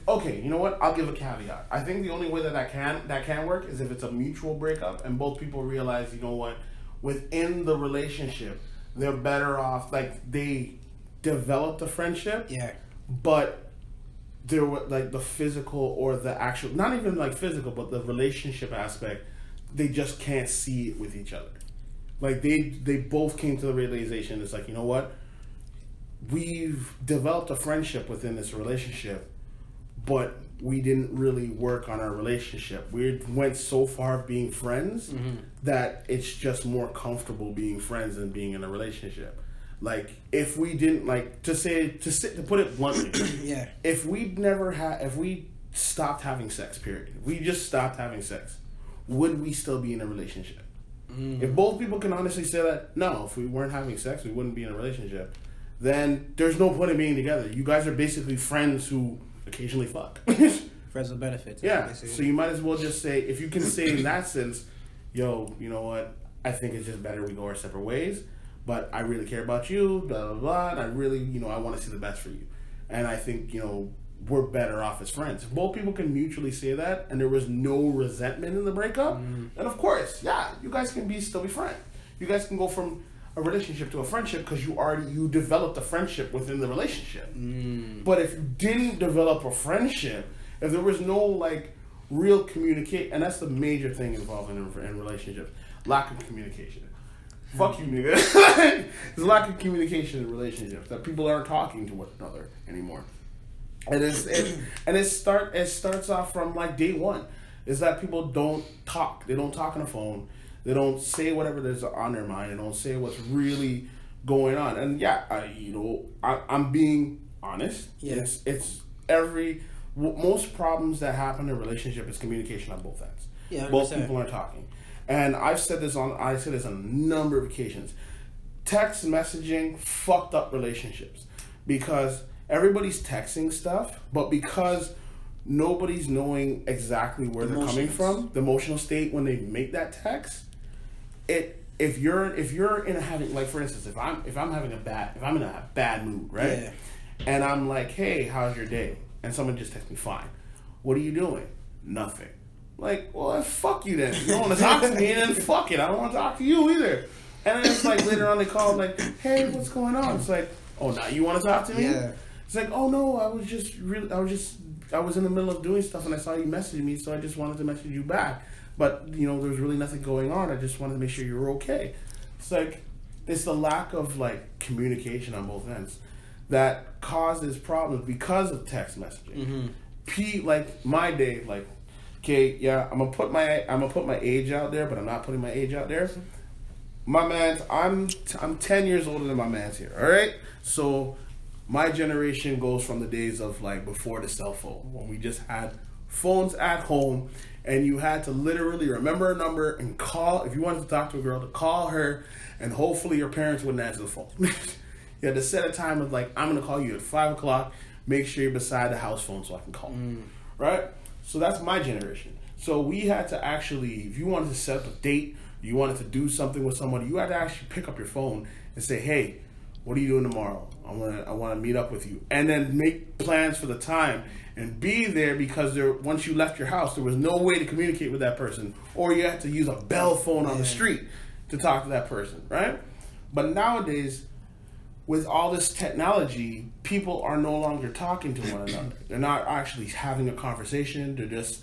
okay, you know what? I'll give a caveat. I think the only way that I can that can work is if it's a mutual breakup and both people realize, you know what, within the relationship, they're better off. Like they developed a friendship, yeah, but there were like the physical or the actual, not even like physical, but the relationship aspect. They just can't see it with each other. Like they they both came to the realization. It's like, you know what, we've developed a friendship within this relationship, but we didn't really work on our relationship. We went so far being friends mm-hmm. that it's just more comfortable being friends than being in a relationship. Like if we didn't like to say to sit to put it bluntly, yeah. If we never had, if we stopped having sex, period, we just stopped having sex, would we still be in a relationship? Mm. If both people can honestly say that, no, if we weren't having sex, we wouldn't be in a relationship. Then there's no point in being together. You guys are basically friends who occasionally fuck. Friends with benefits. Yeah. Basically. So you might as well just say, if you can say in that sense, yo, you know what? I think it's just better we go our separate ways, but I really care about you, blah, blah, blah. And I really, you know, I want to see the best for you. And I think, you know, we're better off as friends. If both people can mutually say that and there was no resentment in the breakup, mm. then of course, yeah, you guys can be still be friends. You guys can go from a relationship to a friendship because you already you developed a friendship within the relationship. Mm. But if you didn't develop a friendship, if there was no like real communicate, and that's the major thing involved in, in relationships, lack of communication. Mm. Fuck you, nigga. There's lack of communication in relationships that people aren't talking to one another anymore, and it's it, and it start it starts off from like day one. Is that people don't talk? They don't talk on the phone. They don't say whatever is on their mind. They don't say what's really going on. And yeah, I, you know, I, I'm being honest. Yeah. It's, it's every, most problems that happen in a relationship is communication on both ends. Yeah, both people aren't talking. And I've said this on, I said this on a number of occasions. Text messaging fucked up relationships because everybody's texting stuff, but because nobody's knowing exactly where they're coming from, the emotional state when they make that text. It if you're if you're in a having like for instance if I'm if I'm having a bad if I'm in a bad mood, right? Yeah. And I'm like, hey, how's your day? And someone just texts me, fine. What are you doing? Nothing. Like, well, fuck you then. You don't want to talk to me, then fuck it. I don't want to talk to you either. And then it's like later on they call like, hey, what's going on? It's like, oh, now you want to talk to me? Yeah. It's like, oh no, I was just really I was just I was in the middle of doing stuff and I saw you messaging me, so I just wanted to message you back. But, you know, there's really nothing going on. I just wanted to make sure you were okay. It's like, it's the lack of, like, communication on both ends that causes problems because of text messaging. Mm-hmm. P, like, my day, like, okay, yeah, I'm gonna put my I'm gonna put my age out there, but I'm not putting my age out there. My man's I'm I'm ten years older than my man's here. All right, so my generation goes from the days of like before the cell phone, when we just had phones at home, and you had to literally remember a number and call if you wanted to talk to a girl, to call her, and hopefully your parents wouldn't answer the phone. You had to set a time of like, I'm gonna call you at five o'clock. Make sure you're beside the house phone so I can call. Mm. Right? So that's my generation. So we had to actually, if you wanted to set up a date, you wanted to do something with someone, you had to actually pick up your phone and say, "Hey, what are you doing tomorrow? I want to I want to meet up with you," and then make plans for the time and be there, because there once you left your house, there was no way to communicate with that person, or you had to use a bell phone on the street to talk to that person, right? But nowadays, with all this technology, people are no longer talking to one another. They're not actually having a conversation. They're just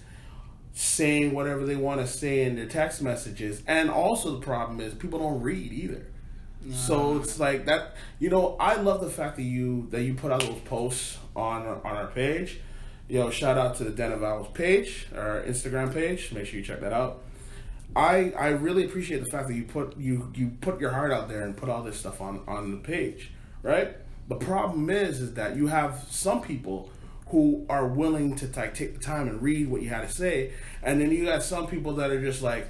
saying whatever they want to say in their text messages. And also the problem is people don't read either. Nah. So it's like that, you know, I love the fact that you that you put out those posts on, on our page. You know, shout out to the Den of Owls page, our Instagram page. Make sure you check that out. I, I really appreciate the fact that you put you, you put your heart out there and put all this stuff on, on the page, right? The problem is is that you have some people who are willing to t- take the time and read what you had to say, and then you got some people that are just like,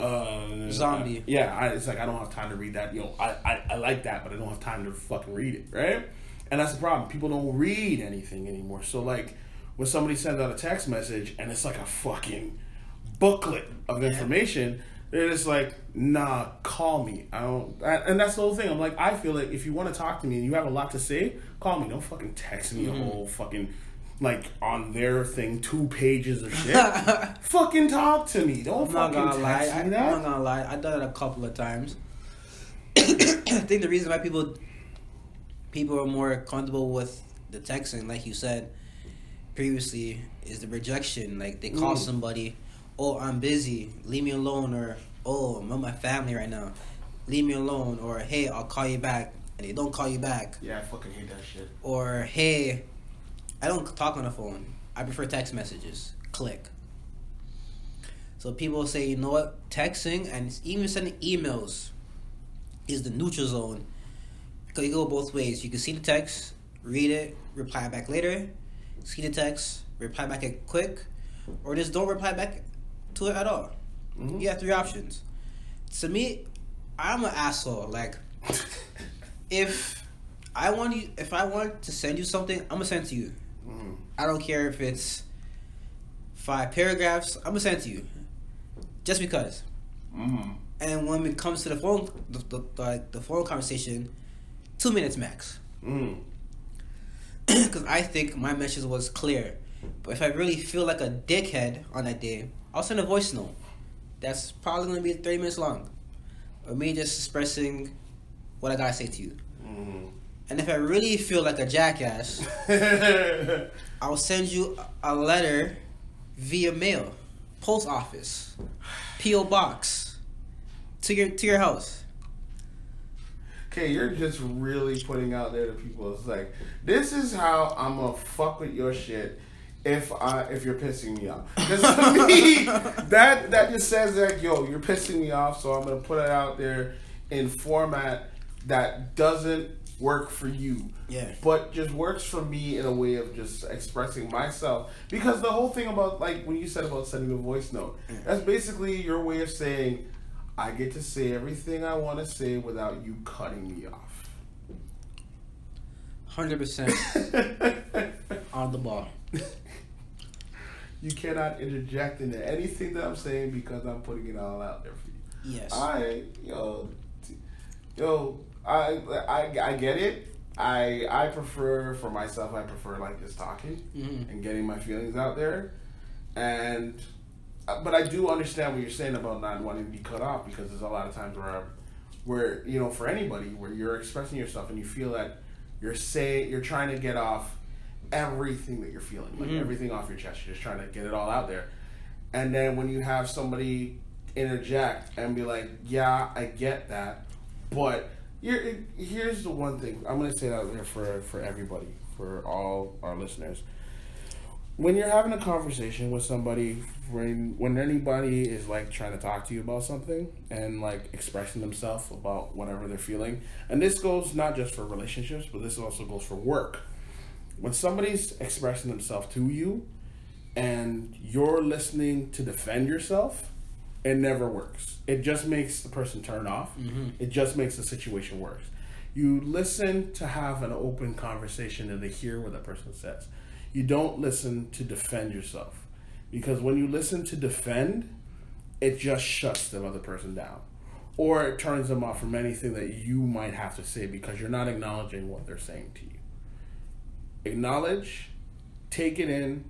uh, zombie. Yeah, I, it's like, I don't have time to read that. Yo, I, I, I like that, but I don't have time to fucking read it, right? And that's the problem. People don't read anything anymore. So like when somebody sends out a text message and it's like a fucking booklet of information, they're just like, nah, call me. I don't, I, and that's the whole thing. I'm like, I feel like if you want to talk to me and you have a lot to say, call me. Don't fucking text me mm-hmm. a whole fucking, like, on their thing, two pages of shit. Fucking talk to me. Don't I'm fucking not gonna text lie. me that. I'm not gonna lie. I've done it a couple of times. I think the reason why people people are more comfortable with the texting, like you said previously, is the rejection. Like, they call mm. somebody, "Oh, I'm busy, leave me alone," or, "Oh, I'm with my family right now, leave me alone," or, "Hey, I'll call you back," and they don't call you back. Yeah, I fucking hate that shit. Or, "Hey, I don't talk on the phone, I prefer text messages." Click. So people say, you know what, texting and even sending emails is the neutral zone, because you go both ways. You can see the text, read it, reply back later, see the text, reply back quick, or just don't reply back to it at all. Mm-hmm. You have three options. To me, I'm an asshole. Like, if I want you, if I want to send you something, I'm gonna send to you. Mm-hmm. I don't care if it's five paragraphs. I'm gonna send to you, just because. Mm-hmm. And when it comes to the phone, the the, the, the phone conversation, two minutes max. Mm-hmm. Because I think my message was clear. But if I really feel like a dickhead on that day, I'll send a voice note that's probably going to be thirty minutes long, or me just expressing what I got to say to you. Mm-hmm. And if I really feel like a jackass, I'll send you a letter via mail, post office, P O box, to your to your house. Okay, you're just really putting out there to people, it's like, this is how I'm going to fuck with your shit. If I if you're pissing me off, because to me that that just says that, yo, you're pissing me off, so I'm gonna put it out there in format that doesn't work for you, yeah, but just works for me in a way of just expressing myself. Because the whole thing about, like, when you said about sending a voice note, mm. that's basically your way of saying, I get to say everything I want to say without you cutting me off. one hundred percent on the ball. You cannot interject into anything that I'm saying, because I'm putting it all out there for you. Yes. I yo, yo, I I I get it. I I prefer for myself. I prefer like just talking mm-hmm. and getting my feelings out there. And but I do understand what you're saying about not wanting to be cut off, because there's a lot of times where I'm, where you know for anybody where you're expressing yourself and you feel that you're say you're trying to get off everything that you're feeling, like mm-hmm. everything off your chest, you're just trying to get it all out there. And then when you have somebody interject and be like, yeah, I get that, but you're, here's the one thing I'm going to say out there for, for everybody, for all our listeners. when you're having a conversation with somebody, when when anybody is like trying to talk to you about something and like expressing themselves about whatever they're feeling, and this goes not just for relationships, but this also goes for work. When somebody's expressing themselves to you and you're listening to defend yourself, it never works. It just makes the person turn off. Mm-hmm. It just makes the situation worse. You listen to have an open conversation and to hear what the person says. You don't listen to defend yourself, because when you listen to defend, it just shuts the other person down, or it turns them off from anything that you might have to say, because you're not acknowledging what they're saying to you. Acknowledge, take it in.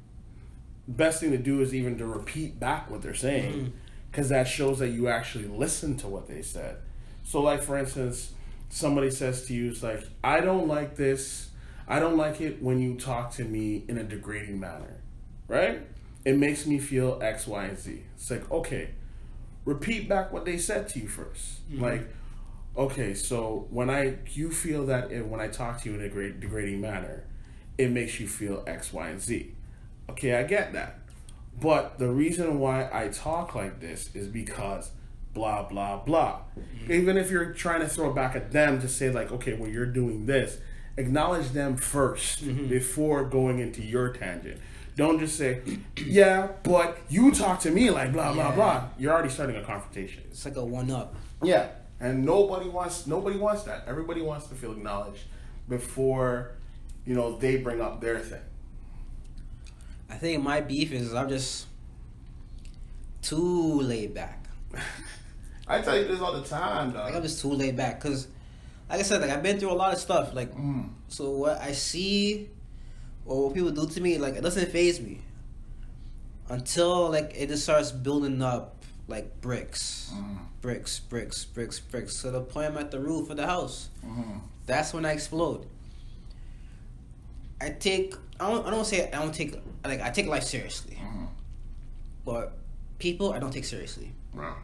Best thing to do is even to repeat back what they're saying, because that shows that you actually listen to what they said. So like, for instance, somebody says to you, it's like, I don't like this. I don't like it when you talk to me in a degrading manner, right? It makes me feel X, Y, and Z. It's like, okay, repeat back what they said to you first. Mm-hmm. Like, okay, so when I, you feel that it, when I talk to you in a great degrading manner, it makes you feel X, Y, and Z. Okay, I get that. But the reason why I talk like this is because blah, blah, blah. Mm-hmm. Even if you're trying to throw it back at them to say like, okay, well, you're doing this, acknowledge them first, mm-hmm, before going into your tangent. Don't just say, yeah, but you talk to me like blah, blah, yeah. blah. You're already starting a confrontation. It's like a one-up. Yeah, and nobody wants nobody wants that. Everybody wants to feel acknowledged before, you know, they bring up their thing. I think my beef is I'm just too laid back. I tell you this all the time, dog. Like, I'm just too laid back because, like I said, like I've been through a lot of stuff. Like, mm. so what I see or what people do to me, like, it doesn't faze me until like it just starts building up like bricks, mm. bricks, bricks, bricks, bricks. To the point I'm at the roof of the house. Mm-hmm. That's when I explode. I take I don't I don't say I don't take like I take life seriously, mm-hmm, but people I don't take seriously. Wow.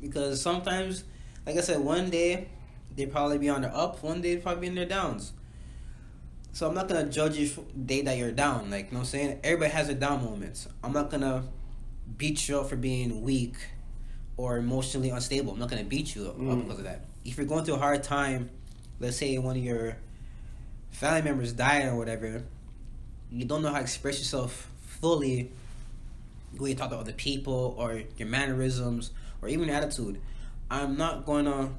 Because sometimes, like I said, one day they probably be on their up, one day they probably be in their downs. So I'm not gonna judge you for the day that you're down. Like, you know what I'm saying? Everybody has their down moments. I'm not gonna beat you up for being weak or emotionally unstable. I'm not gonna beat you up, mm. up because of that. If you're going through a hard time, let's say one of your family members dying or whatever, you don't know how to express yourself fully, the way you talk to other people or your mannerisms or even your attitude. I'm not gonna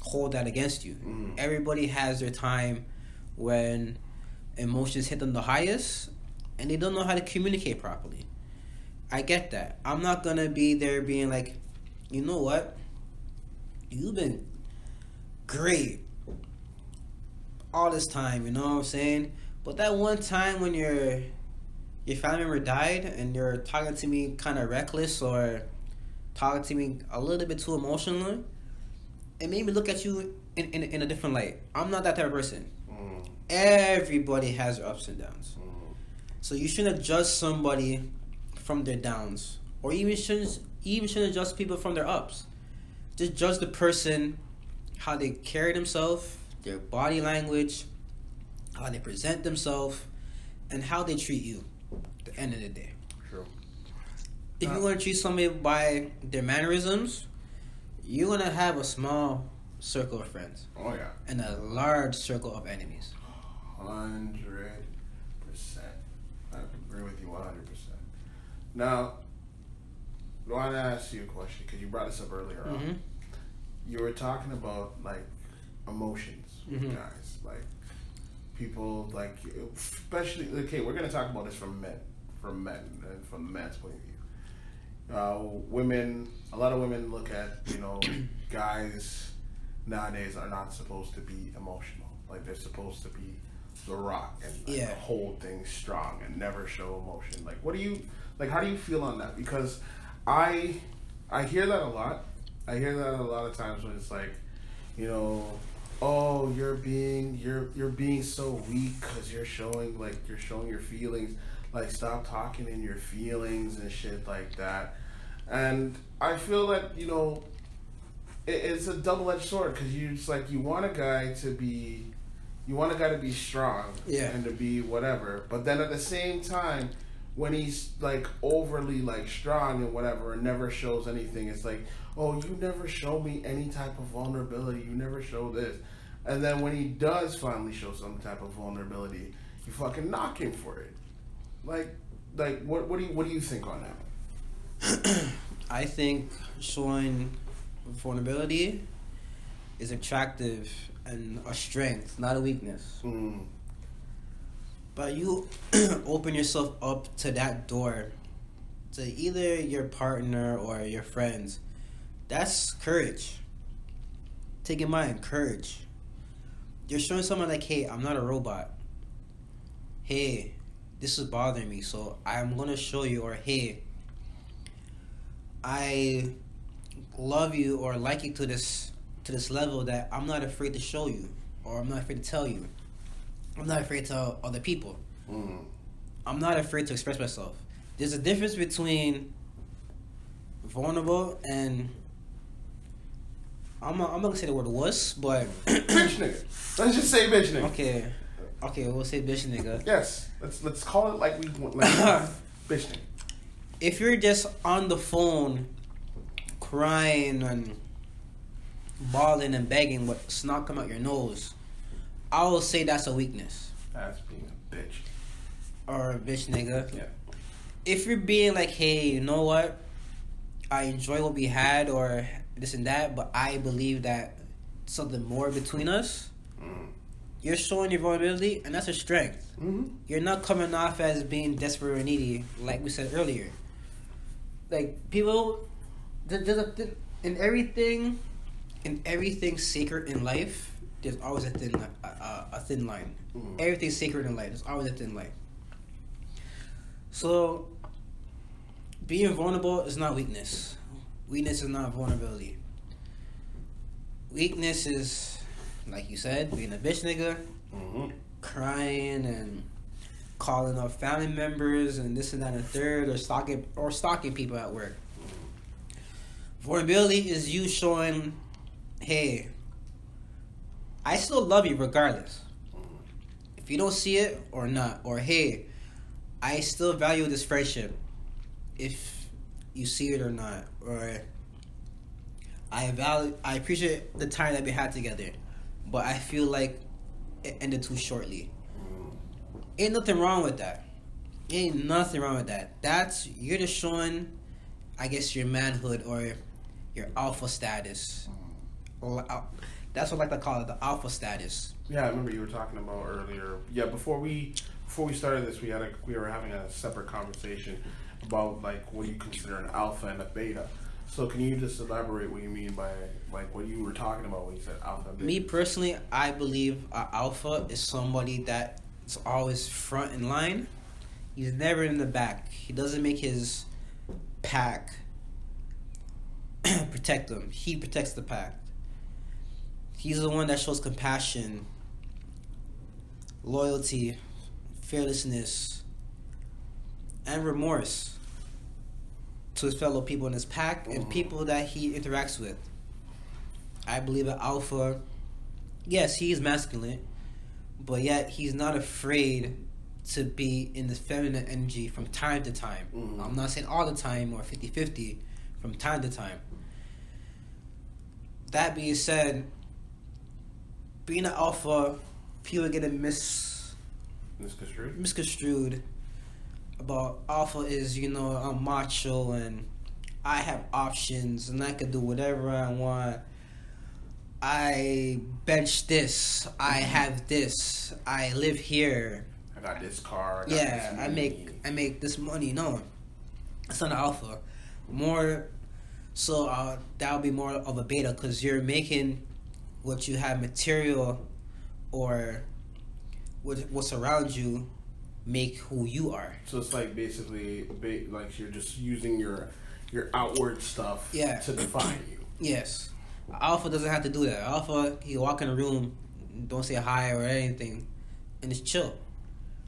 hold that against you. Mm. Everybody has their time when emotions hit them the highest and they don't know how to communicate properly. I get that. I'm not gonna be there being like, you know what? You've been great all this time, you know what I'm saying? But that one time when your your family member died and you're talking to me kind of reckless or talking to me a little bit too emotionally, it made me look at you in, in, in a different light. I'm not that type of person. Mm. Everybody has their ups and downs. Mm. So you shouldn't judge somebody from their downs, or even shouldn't even shouldn't judge people from their ups. Just judge the person, how they carry themselves, their body language, how they present themselves, and how they treat you at the end of the day. Sure. If uh, you want to treat somebody by their mannerisms, you're going to have a small circle of friends. Oh, yeah. And a large circle of enemies. one hundred percent. I agree with you one hundred percent. Now, I want to ask you a question, because you brought this up earlier on. Mm-hmm. You were talking about, like, emotions. Mm-hmm. Guys, like, people, like, especially, okay, we're going to talk about this from men, from men, and from the man's point of view. Uh, women, a lot of women look at, you know, guys nowadays are not supposed to be emotional. Like, they're supposed to be the rock and like, yeah. hold things strong and never show emotion. Like, what do you, like, how do you feel on that? Because I, I hear that a lot. I hear that a lot of times when it's like, you know, oh, you're being you're you're being so weak because you're showing like you're showing your feelings. Like, stop talking in your feelings and shit like that. And I feel that, you know, it, it's a double edged sword, because you just like you want a guy to be you want a guy to be strong yeah. and to be whatever. But then at the same time, when he's like overly like strong and whatever and never shows anything, it's like, oh, you never show me any type of vulnerability. You never show this. And then when he does finally show some type of vulnerability, you fucking knock him for it. Like, like what, what do you, what do you think on that? I think showing vulnerability is attractive and a strength, not a weakness. Mm. But you open yourself up to that door to either your partner or your friends. That's courage. Take in mind, courage. You're showing someone like, hey, I'm not a robot. Hey, this is bothering me, so I'm going to show you. Or, hey, I love you or like you to this to this level that I'm not afraid to show you, or I'm not afraid to tell you. I'm not afraid to tell other people. Mm. I'm not afraid to express myself. There's a difference between vulnerable and I'm not, I'm not gonna say the word wuss, but bitch nigga. Let's just say bitch nigga. Okay, okay, we'll say bitch nigga. Yes, let's let's call it like we want, like bitch nigga. If you're just on the phone, crying and bawling and begging, what's not come out your nose, I will say that's a weakness. That's being a bitch. Or a bitch nigga. Yeah. If you're being like, hey, you know what? I enjoy what we had or this and that, but I believe that something more between us. Mm. You're showing your vulnerability, and that's a strength. Mm-hmm. You're not coming off as being desperate or needy, like we said earlier. Like people, there's a th- in everything, in everything sacred in life, there's always a thin, a, a, a thin line. Mm. Everything's sacred in life. There's always a thin line. So, being vulnerable is not weakness. Weakness is not vulnerability. Weakness is, like you said, being a bitch nigga, mm-hmm. crying and calling up family members and this and that and the third, or stalking or stalking people at work. Mm-hmm. Vulnerability is you showing, hey, I still love you regardless. Mm-hmm. If you don't see it or not, or hey, I still value this friendship. If you see it or not, or I value, I appreciate the time that we had together, but I feel like it ended too shortly. Ain't nothing wrong with that. Ain't nothing wrong with that. That's, you're just showing, I guess, your manhood or your alpha status. That's what I like to call it, the alpha status. Yeah, I remember you were talking about earlier. Yeah, before we before we started this, we had a, we were having a separate conversation about like what you consider an alpha and a beta. So can you just elaborate what you mean by like what you were talking about when you said alpha? Beta? Me personally, I believe an alpha is somebody that is always front in line. He's never in the back. He doesn't make his pack protect him. He protects the pack. He's the one that shows compassion, loyalty, fearlessness, and remorse to his fellow people in his pack and people that he interacts with. I believe an alpha, yes, he's masculine, but yet he's not afraid to be in the feminine energy from time to time. Mm-hmm. I'm not saying all the time or fifty-fifty, from time to time. That being said, being an alpha, people get it mis- misconstrued. misconstrued about alpha is, you know, I'm macho and I have options and I can do whatever I want. I bench this. I have this. I live here. I got this car. I got yeah, this I make I make this money. No, it's not an alpha. More so, uh, that would be more of a beta because you're making what you have material or what what's around you make who you are. So it's like basically, ba- like you're just using your your outward stuff yeah. to define you. Yes, alpha doesn't have to do that. Alpha, he walk in a room, don't say hi or anything, and it's chill.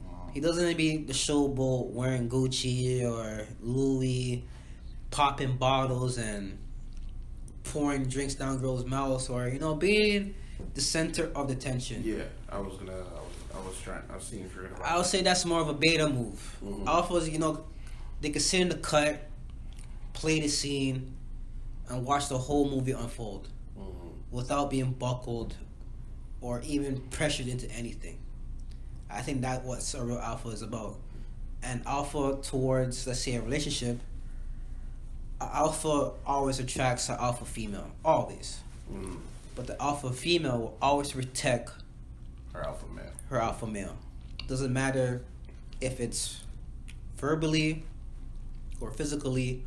Wow. He doesn't be the showboat wearing Gucci or Louis, popping bottles and pouring drinks down girls' mouths, or you know, being the center of the tension. Yeah, I was gonna, I was, I was trying, I was seeing if you're. I would say that's more of a beta move. Mm-hmm. Alphas, you know, they can sit in the cut, play the scene, and watch the whole movie unfold mm-hmm. without being buckled or even pressured into anything. I think that's what a real alpha is about. An alpha towards, let's say, a relationship. An alpha always attracts an alpha female, always. Mm-hmm. But the alpha female will always protect her alpha male. Her alpha male. Doesn't matter if it's verbally or physically,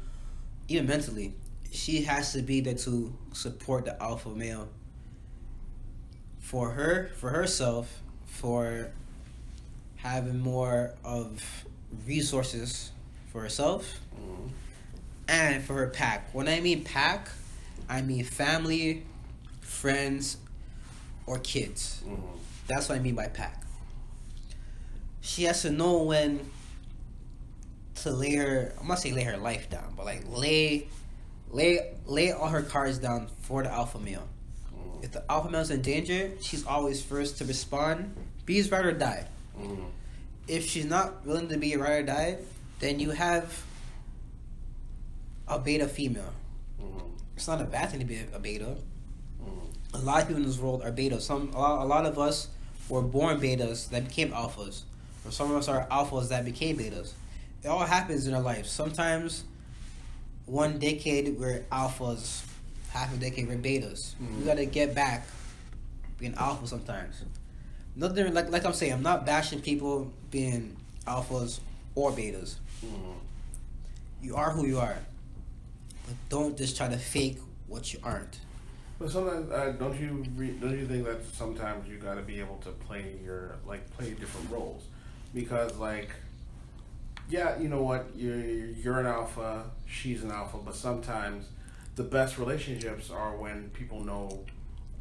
even mentally. She has to be there to support the alpha male. For her, for herself, for having more of resources for herself mm-hmm. and for her pack. When I mean pack, I mean family, friends, or kids. Mm-hmm. That's what I mean by pack. She has to know when to lay her, I'm not saying lay her life down, but like lay lay lay all her cards down for the alpha male. Mm-hmm. If the alpha male's in danger, she's always first to respond. Be's ride or die. Mm-hmm. If she's not willing to be a ride or die, then you have a beta female. Mm-hmm. It's not a bad thing to be a beta. A lot of people in this world are betas. Some a lot, a lot of us were born betas that became alphas, or some of us are alphas that became betas. It all happens in our life. Sometimes one decade we're alphas, half a decade we're betas. Mm-hmm. We gotta get back being alpha sometimes. Nothing like like I'm saying. I'm not bashing people being alphas or betas. Mm-hmm. You are who you are, but don't just try to fake what you aren't. But sometimes, uh, don't you re- don't you think that sometimes you gotta be able to play your like play different roles, because like, yeah, you know what, you're you're an alpha, she's an alpha, but sometimes the best relationships are when people know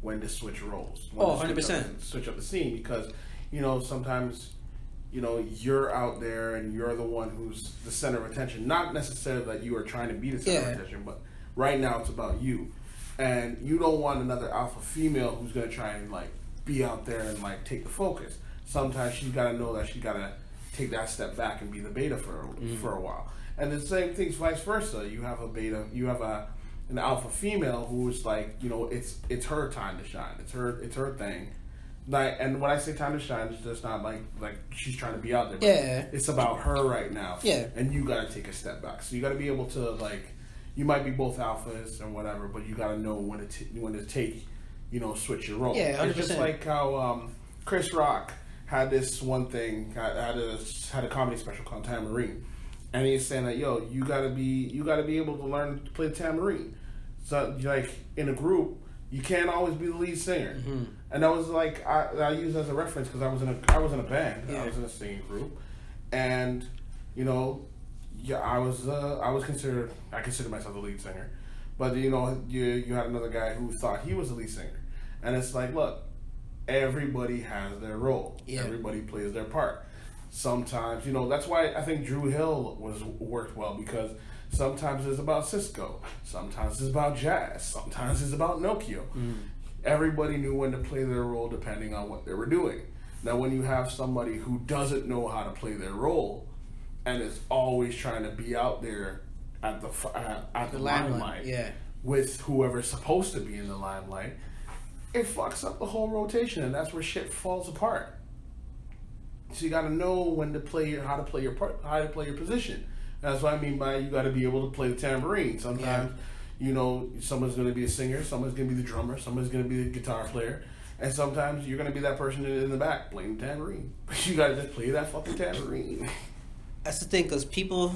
when to switch roles. When oh, to switch one hundred percent. Up, switch up the scene, because you know sometimes, you know, you're out there and you're the one who's the center of attention. Not necessarily that you are trying to be the center yeah. of attention, but right now it's about you. And you don't want another alpha female who's gonna try and like be out there and like take the focus. Sometimes she's gotta know that she gotta take that step back and be the beta for a, mm-hmm. for a while. And the same thing's vice versa. You have a beta, you have a an alpha female who's like, you know, it's it's her time to shine. It's her it's her thing. Like, and when I say time to shine, it's just not like like she's trying to be out there. Yeah. It's about her right now. Yeah. And you gotta take a step back. So you gotta be able to like. You might be both alphas and whatever, but you gotta know when to t- when to take, you know, switch your role. Yeah, one hundred percent. It's just like how um, Chris Rock had this one thing, had had a, had a comedy special called Tamarine, and he's saying that yo, you gotta be you gotta be able to learn to play the tamarine. So like in a group, you can't always be the lead singer. Mm-hmm. And that was like I, I use as a reference because I was in a I was in a band, yeah. I was in a singing group, and you know. Yeah, I was. Uh, I was considered. I consider myself the lead singer, but you know, you you had another guy who thought he was the lead singer, and it's like, look, everybody has their role. Yeah. Everybody plays their part. Sometimes, you know, that's why I think Drew Hill was worked well, because sometimes it's about Cisco, sometimes it's about jazz, sometimes it's about Nokia. Mm. Everybody knew when to play their role depending on what they were doing. Now, when you have somebody who doesn't know how to play their role. And it's always trying to be out there at the uh, at the, the limelight, limelight yeah. with whoever's supposed to be in the limelight. It fucks up the whole rotation, and that's where shit falls apart. So you got to know when to play your, how to play your part, how to play your position. And that's what I mean by you got to be able to play the tambourine. Sometimes, yeah. you know, someone's going to be a singer, someone's going to be the drummer, someone's going to be the guitar player, and sometimes you're going to be that person in the back playing the tambourine. But you got to just play that fucking tambourine. That's the thing, because people,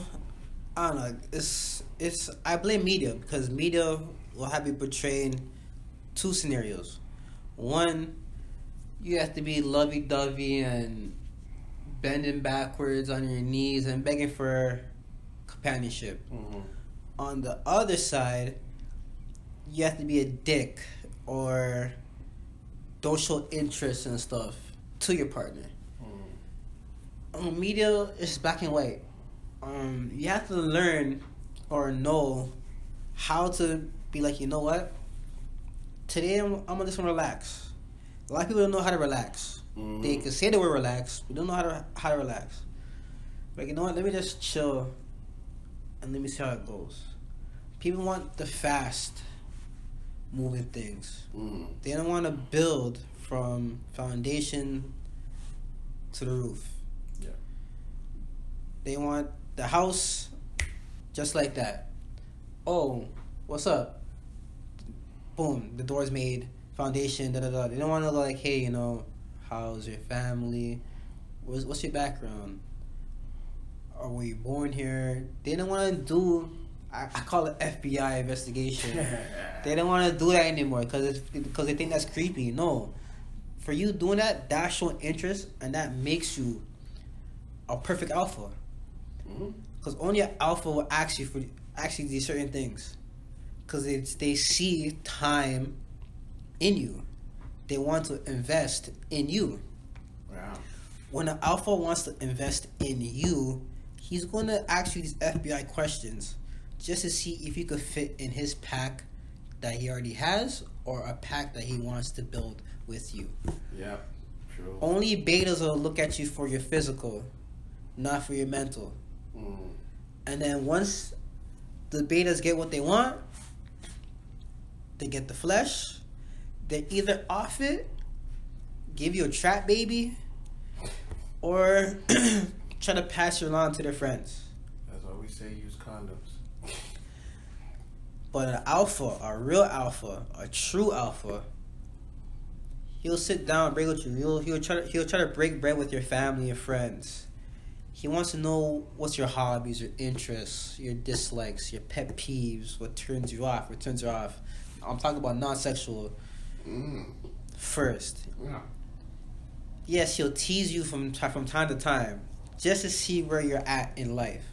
I don't know, it's, it's, I blame media, because media will have you portraying two scenarios. One, you have to be lovey-dovey and bending backwards on your knees and begging for companionship. Mm-hmm. On the other side, you have to be a dick or don't show interest and stuff to your partner. Media is black and white. Um, you have to learn or know how to be like, you know what? Today I'm, I'm just gonna relax. a lot of people don't know how to relax. Mm-hmm. They can say they were relaxed, but don't know how to how to relax. Like, you know what? Let me just chill, and let me see how it goes. People want the fast moving things. Mm-hmm. They don't want to build from foundation to the roof. Yeah. They want the house just like that. Oh, what's up? Boom, the door's made, foundation, da da da. They don't want to go like, hey, you know, how's your family? What's, what's your background? Are we born here? They don't want to do, I, I call it F B I investigation. They don't want to do that anymore because because they think that's creepy. No. For you doing that, that's showing interest, and that makes you a perfect alpha. Because mm-hmm. only an alpha will ask you for actually these certain things. Because it's they see time in you. They want to invest in you. Wow. When an alpha wants to invest in you, he's going to ask you these F B I questions just to see if you could fit in his pack that he already has or a pack that he wants to build with you. Yeah, true. Only betas will look at you for your physical, not for your mental. Mm. And then once the betas get what they want, they get the flesh. They either off it, give you a trap baby, or try to pass it on to their friends. That's why we say use condoms. But an alpha, a real alpha, a true alpha, he'll sit down, break with you. He'll, he'll try to, he'll try to break bread with your family and friends. He wants to know what's your hobbies, your interests, your dislikes, your pet peeves, what turns you off, what turns you off. I'm talking about non-sexual mm. first. Yeah. Yes, he'll tease you from from time to time just to see where you're at in life.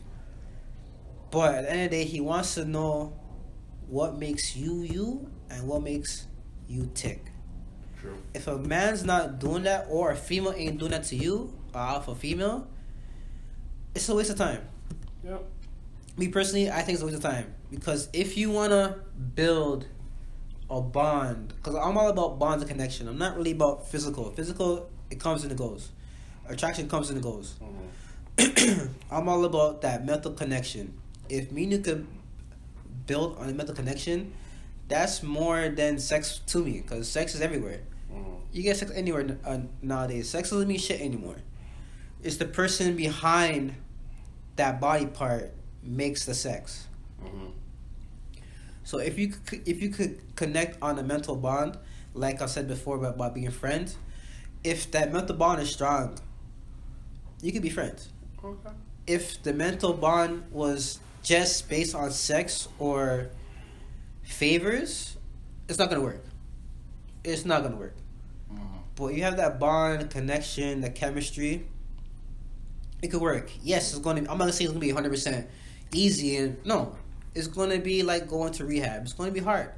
But at the end of the day, he wants to know what makes you you and what makes you tick. True. If a man's not doing that or a female ain't doing that to you, or alpha female, it's a waste of time. Yep. Me personally, I think it's a waste of time. Because if you want to build a bond, because I'm all about bonds and connection. I'm not really about physical. Physical, it comes and it goes. Attraction comes and it goes. Mm-hmm. I'm all about that mental connection. If me and you could build on a mental connection, that's more than sex to me. Because sex is everywhere. Mm-hmm. You get sex anywhere uh, nowadays. Sex doesn't mean shit anymore. It's the person behind that body part makes the sex. Mm-hmm. So if you could, if you could connect on a mental bond, like I said before about, about being friends, if that mental bond is strong, you could be friends. Okay. If the mental bond was just based on sex or favors, it's not gonna work. It's not gonna work. Mm-hmm. But you have that bond, connection, the chemistry. It could work. Yes, it's gonna. I'm not gonna say it's gonna be one hundred percent easy, and no, it's gonna be like going to rehab. It's gonna be hard.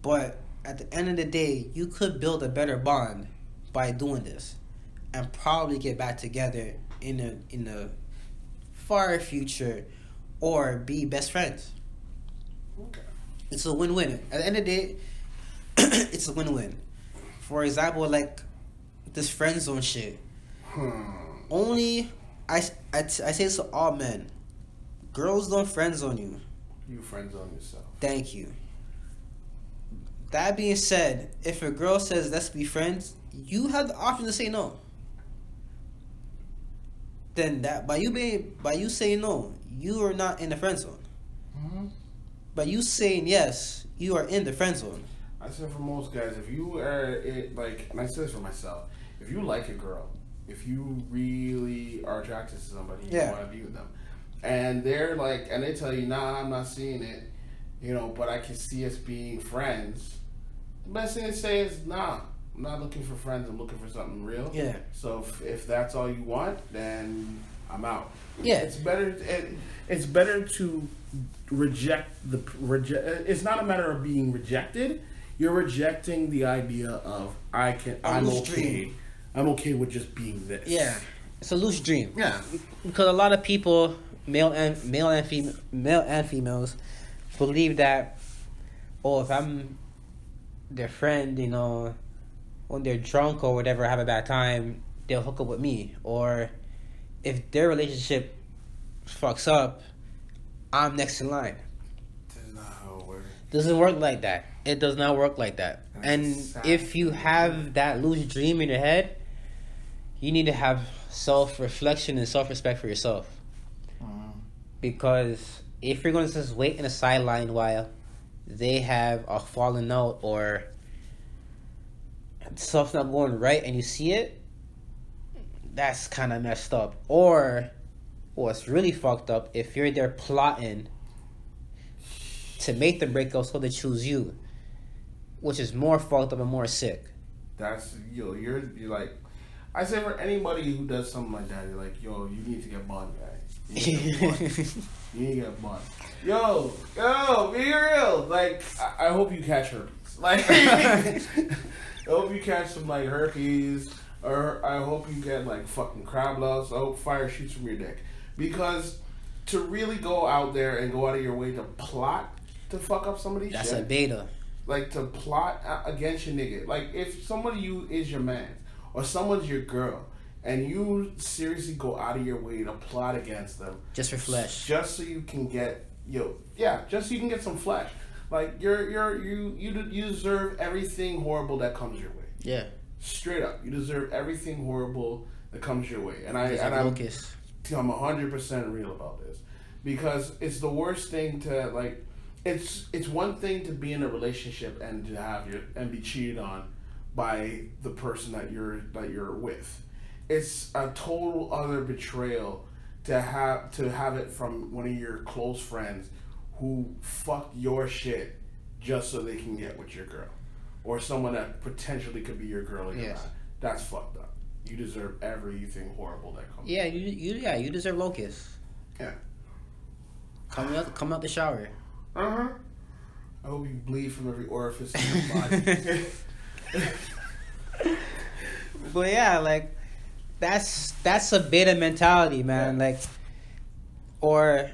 But at the end of the day, you could build a better bond by doing this, and probably get back together in a in the far future, or be best friends. Okay. It's a win-win. At the end of the day, it's a win-win. For example, like this friend zone shit. Hmm. Only, I, I, I say this to all men. Girls don't friend zone you. You friend zone yourself. Thank you. That being said, if a girl says let's be friends, you have the option to say no. Then that by you being by you saying no, you are not in the friend zone. Mm-hmm. By you saying yes, you are in the friend zone. I said for most guys, if you are it like, and I say this for myself, if you like a girl. If you really are attracted to somebody, you yeah. want to be with them. And they're like, and they tell you, nah, I'm not seeing it, you know, but I can see us being friends. The best thing to say is, nah, I'm not looking for friends. I'm looking for something real. Yeah. So if, if that's all you want, then I'm out. Yeah. It's better. It, it's better to reject the reject. It's not a matter of being rejected. You're rejecting the idea of I can. I'm okay. I'm okay with just being this. Yeah, it's a loose dream. Yeah, because a lot of people, male and male and female, male and females, believe that, oh, if I'm their friend, you know, when they're drunk or whatever, have a bad time, they'll hook up with me. Or if their relationship fucks up, I'm next in line. That's not how it works. Doesn't work like that. It does not work like that. That's and sad. If you have that lucid dream in your head, you need to have self-reflection and self-respect for yourself. Mm. Because if you're going to just wait in a sideline while they have a fallen out or stuff not going right and you see it, that's kind of messed up. Or what's really fucked up, if you're there plotting to make them break up so they choose you, which is more fucked up and more sick. That's, yo, you're, you're like... I say for anybody who does something like that, you're like, yo, you need to get bond, guys. You need to get bond. You need to get bond. Yo, yo, be real. Like, I, I hope you catch her. Like, I hope you catch some, like, herpes. Or I hope you get, like, fucking crab loves. I hope fire shoots from your dick. Because to really go out there and go out of your way to plot to fuck up somebody's shit. That's a beta. Like, to plot against your nigga. Like, if somebody you is your man, or someone's your girl, and you seriously go out of your way to plot against them just for flesh, just so you can get yo, yeah, just so you can get some flesh. Like you're you're you you you deserve everything horrible that comes your way. Yeah, straight up, you deserve everything horrible that comes your way. And I and I'm I'm a hundred percent real about this, because it's the worst thing to like. It's it's one thing to be in a relationship and to have your and be cheated on by the person that you're that you're with. It's a total other betrayal to have to have it from one of your close friends who fucked your shit just so they can get with your girl, or someone that potentially could be your girl. Yes. Your that's fucked up. You deserve everything horrible that comes. Yeah, you, you yeah you deserve locusts. Yeah. Come out come out the shower. Uh huh. I hope you bleed from every orifice in your body. But yeah, like that's that's a beta mentality, man. Yeah. Like, or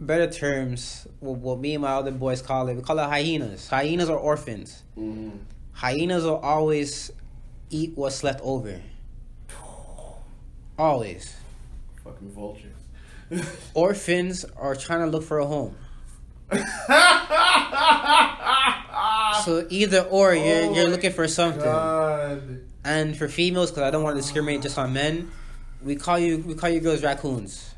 better terms, what, what me and my other boys call it, we call it hyenas. Hyenas are orphans. Mm-hmm. Hyenas will always eat what's left over. Always. Fucking vultures. Orphans are trying to look for a home. So either or, you're, oh you're looking for something. God. And for females, because I don't want to discriminate just on men, we call you we call you girls raccoons.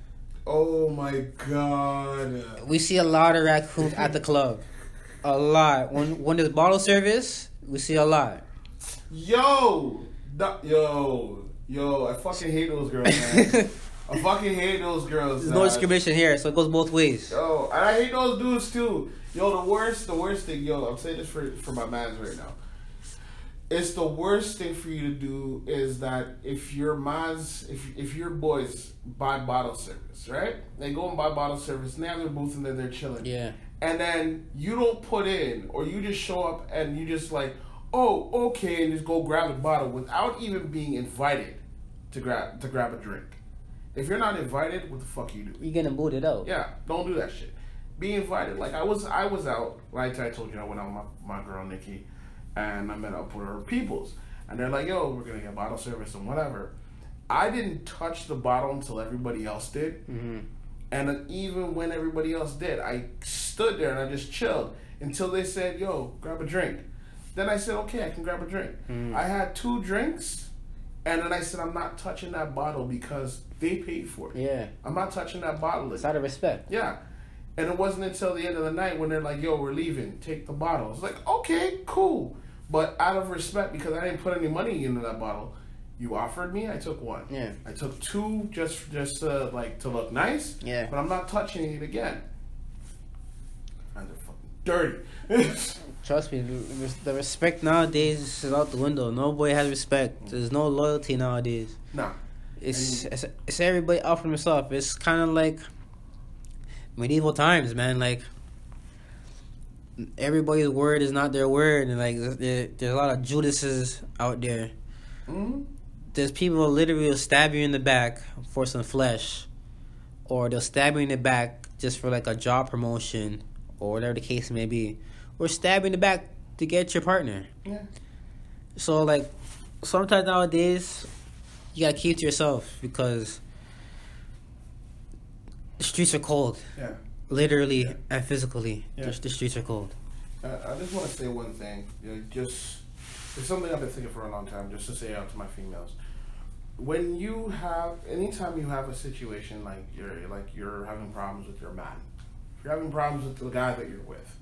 Oh my God. We see a lot of raccoons at the club. A lot. When when there's bottle service, we see a lot. Yo, da- yo, yo! I fucking hate those girls, man. I fucking hate those girls. There's no discrimination here, so it goes both ways. Yo, and I hate those dudes too. Yo, the worst, the worst thing, yo, I'm saying this for, for my mans right now. It's the worst thing for you to do is that if your mans, if if your boys buy bottle service, right? They go and buy bottle service, and they have their booth, and then they're chilling. Yeah. And then you don't put in, or you just show up, and you just like, oh, okay, and just go grab a bottle without even being invited to grab to grab a drink. If you're not invited, what the fuck you do? You're gonna boot it out. Yeah, don't do that shit. Be invited. Like I was, I was out. Like I told you, I went out with my, my girl Nikki, and I met up with her peoples, and they're like, "Yo, we're gonna get bottle service and whatever." I didn't touch the bottle until everybody else did, mm-hmm. and even when everybody else did, I stood there and I just chilled until they said, "Yo, grab a drink." Then I said, "Okay, I can grab a drink." Mm-hmm. I had two drinks, and then I said, "I'm not touching that bottle because they paid for it." Yeah, I'm not touching that bottle. It's out of respect. Yeah. And it wasn't until the end of the night when they're like, yo, we're leaving. Take the bottle. It's like, okay, cool. But out of respect, because I didn't put any money into that bottle, you offered me, I took one. Yeah. I took two just just to, like, to look nice. Yeah. But I'm not touching it again. And they're fucking dirty. Trust me, the respect nowadays is out the window. No boy has respect. There's no loyalty nowadays. No. Nah. It's, it's, it's everybody out for themselves. It's kind of like medieval times, man. Like everybody's word is not their word, and like there, there's a lot of Judases out there. Mm-hmm. There's people who literally will stab you in the back for some flesh, or they'll stab you in the back just for like a job promotion or whatever the case may be, or stab you in the back to get your partner. Yeah. So like sometimes nowadays you gotta keep to yourself because the streets are cold. Yeah. Literally yeah. and physically, yeah. the, the streets are cold. Uh, I just want to say one thing. You know, just it's something I've been thinking for a long time. Just to say out to my females, when you have anytime you have a situation like you're like you're having problems with your man, if you're having problems with the guy that you're with,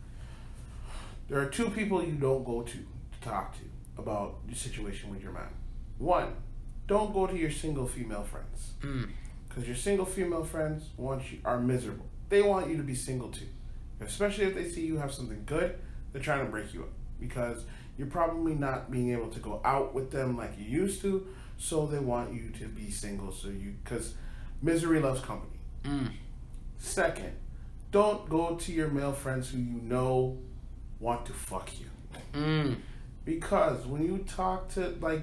there are two people you don't go to to talk to about your situation with your man. One, don't go to your single female friends, because mm. your single female friends want you are miserable. They want you to be single too, especially if they see you have something good. They're trying to break you up because you're probably not being able to go out with them like you used to, so they want you to be single so you because misery loves company. Mm. Second, don't go to your male friends who you know want to fuck you. Mm. Because when you talk to, like,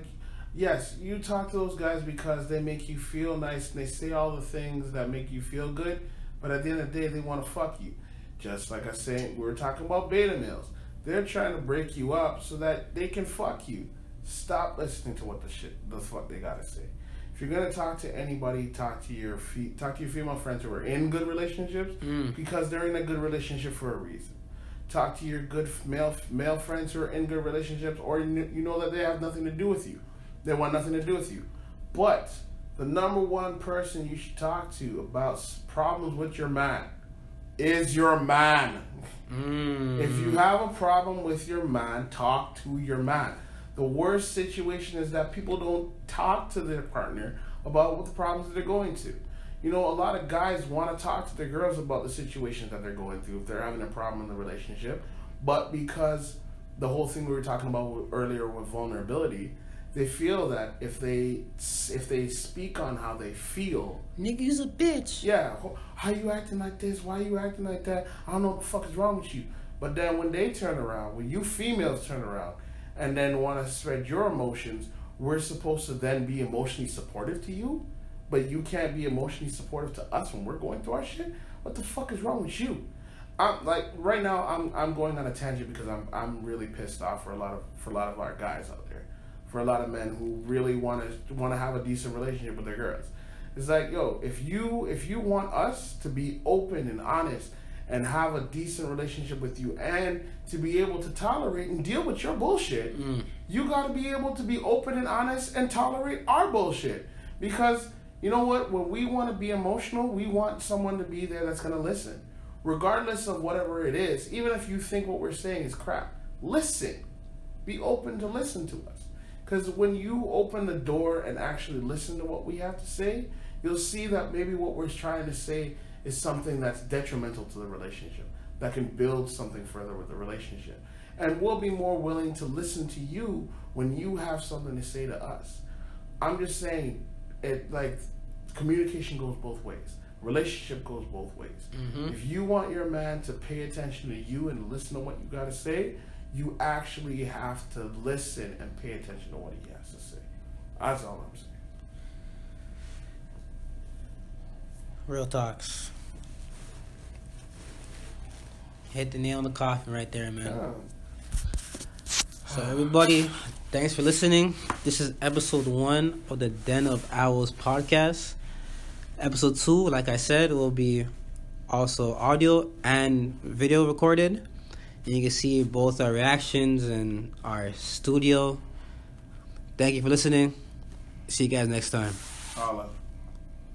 yes, you talk to those guys because they make you feel nice and they say all the things that make you feel good, but at the end of the day, they want to fuck you. Just like I said, we were talking about beta males. They're trying to break you up so that they can fuck you. Stop listening to what the shit, the fuck they gotta say. If you're gonna talk to anybody, talk to your fe- talk to your female friends who are in good relationships mm. because they're in a good relationship for a reason. Talk to your good male male friends who are in good relationships, or you know that they have nothing to do with you. They want nothing to do with you. But the number one person you should talk to about problems with your man is your man. Mm. If you have a problem with your man, talk to your man. The worst situation is that people don't talk to their partner about what the problems that they're going to. You know, a lot of guys want to talk to their girls about the situations that they're going through if they're having a problem in the relationship, but because the whole thing we were talking about earlier with vulnerability, they feel that if they if they speak on how they feel, nigga's a bitch. Yeah, how you acting like this? Why you acting like that? I don't know what the fuck is wrong with you. But then when they turn around, when you females turn around and then want to spread your emotions, we're supposed to then be emotionally supportive to you, but you can't be emotionally supportive to us when we're going through our shit. What the fuck is wrong with you? I'm like right now, I'm I'm going on a tangent because I'm I'm really pissed off for a lot of for a lot of our guys out there. For a lot of men who really want to want to have a decent relationship with their girls, it's like, yo, if you if you want us to be open and honest and have a decent relationship with you and to be able to tolerate and deal with your bullshit, mm. you gotta be able to be open and honest and tolerate our bullshit. Because you know what? When we want to be emotional, we want someone to be there that's gonna listen, regardless of whatever it is. Even if you think what we're saying is crap, listen. Be open to listen to us. Because when you open the door and actually listen to what we have to say, you'll see that maybe what we're trying to say is something that's detrimental to the relationship, that can build something further with the relationship. And we'll be more willing to listen to you when you have something to say to us. I'm just saying, it like communication goes both ways. Relationship goes both ways. Mm-hmm. If you want your man to pay attention to you and listen to what you got to say, you actually have to listen and pay attention to what he has to say. That's all I'm saying. Real talks. Hit the nail on the coffin right there, man. Yeah. So everybody, thanks for listening. This is episode one of the Den of Owls podcast. Episode two, like I said, will be also audio and video recorded. And you can see both our reactions and our studio. Thank you for listening. See you guys next time. Holla.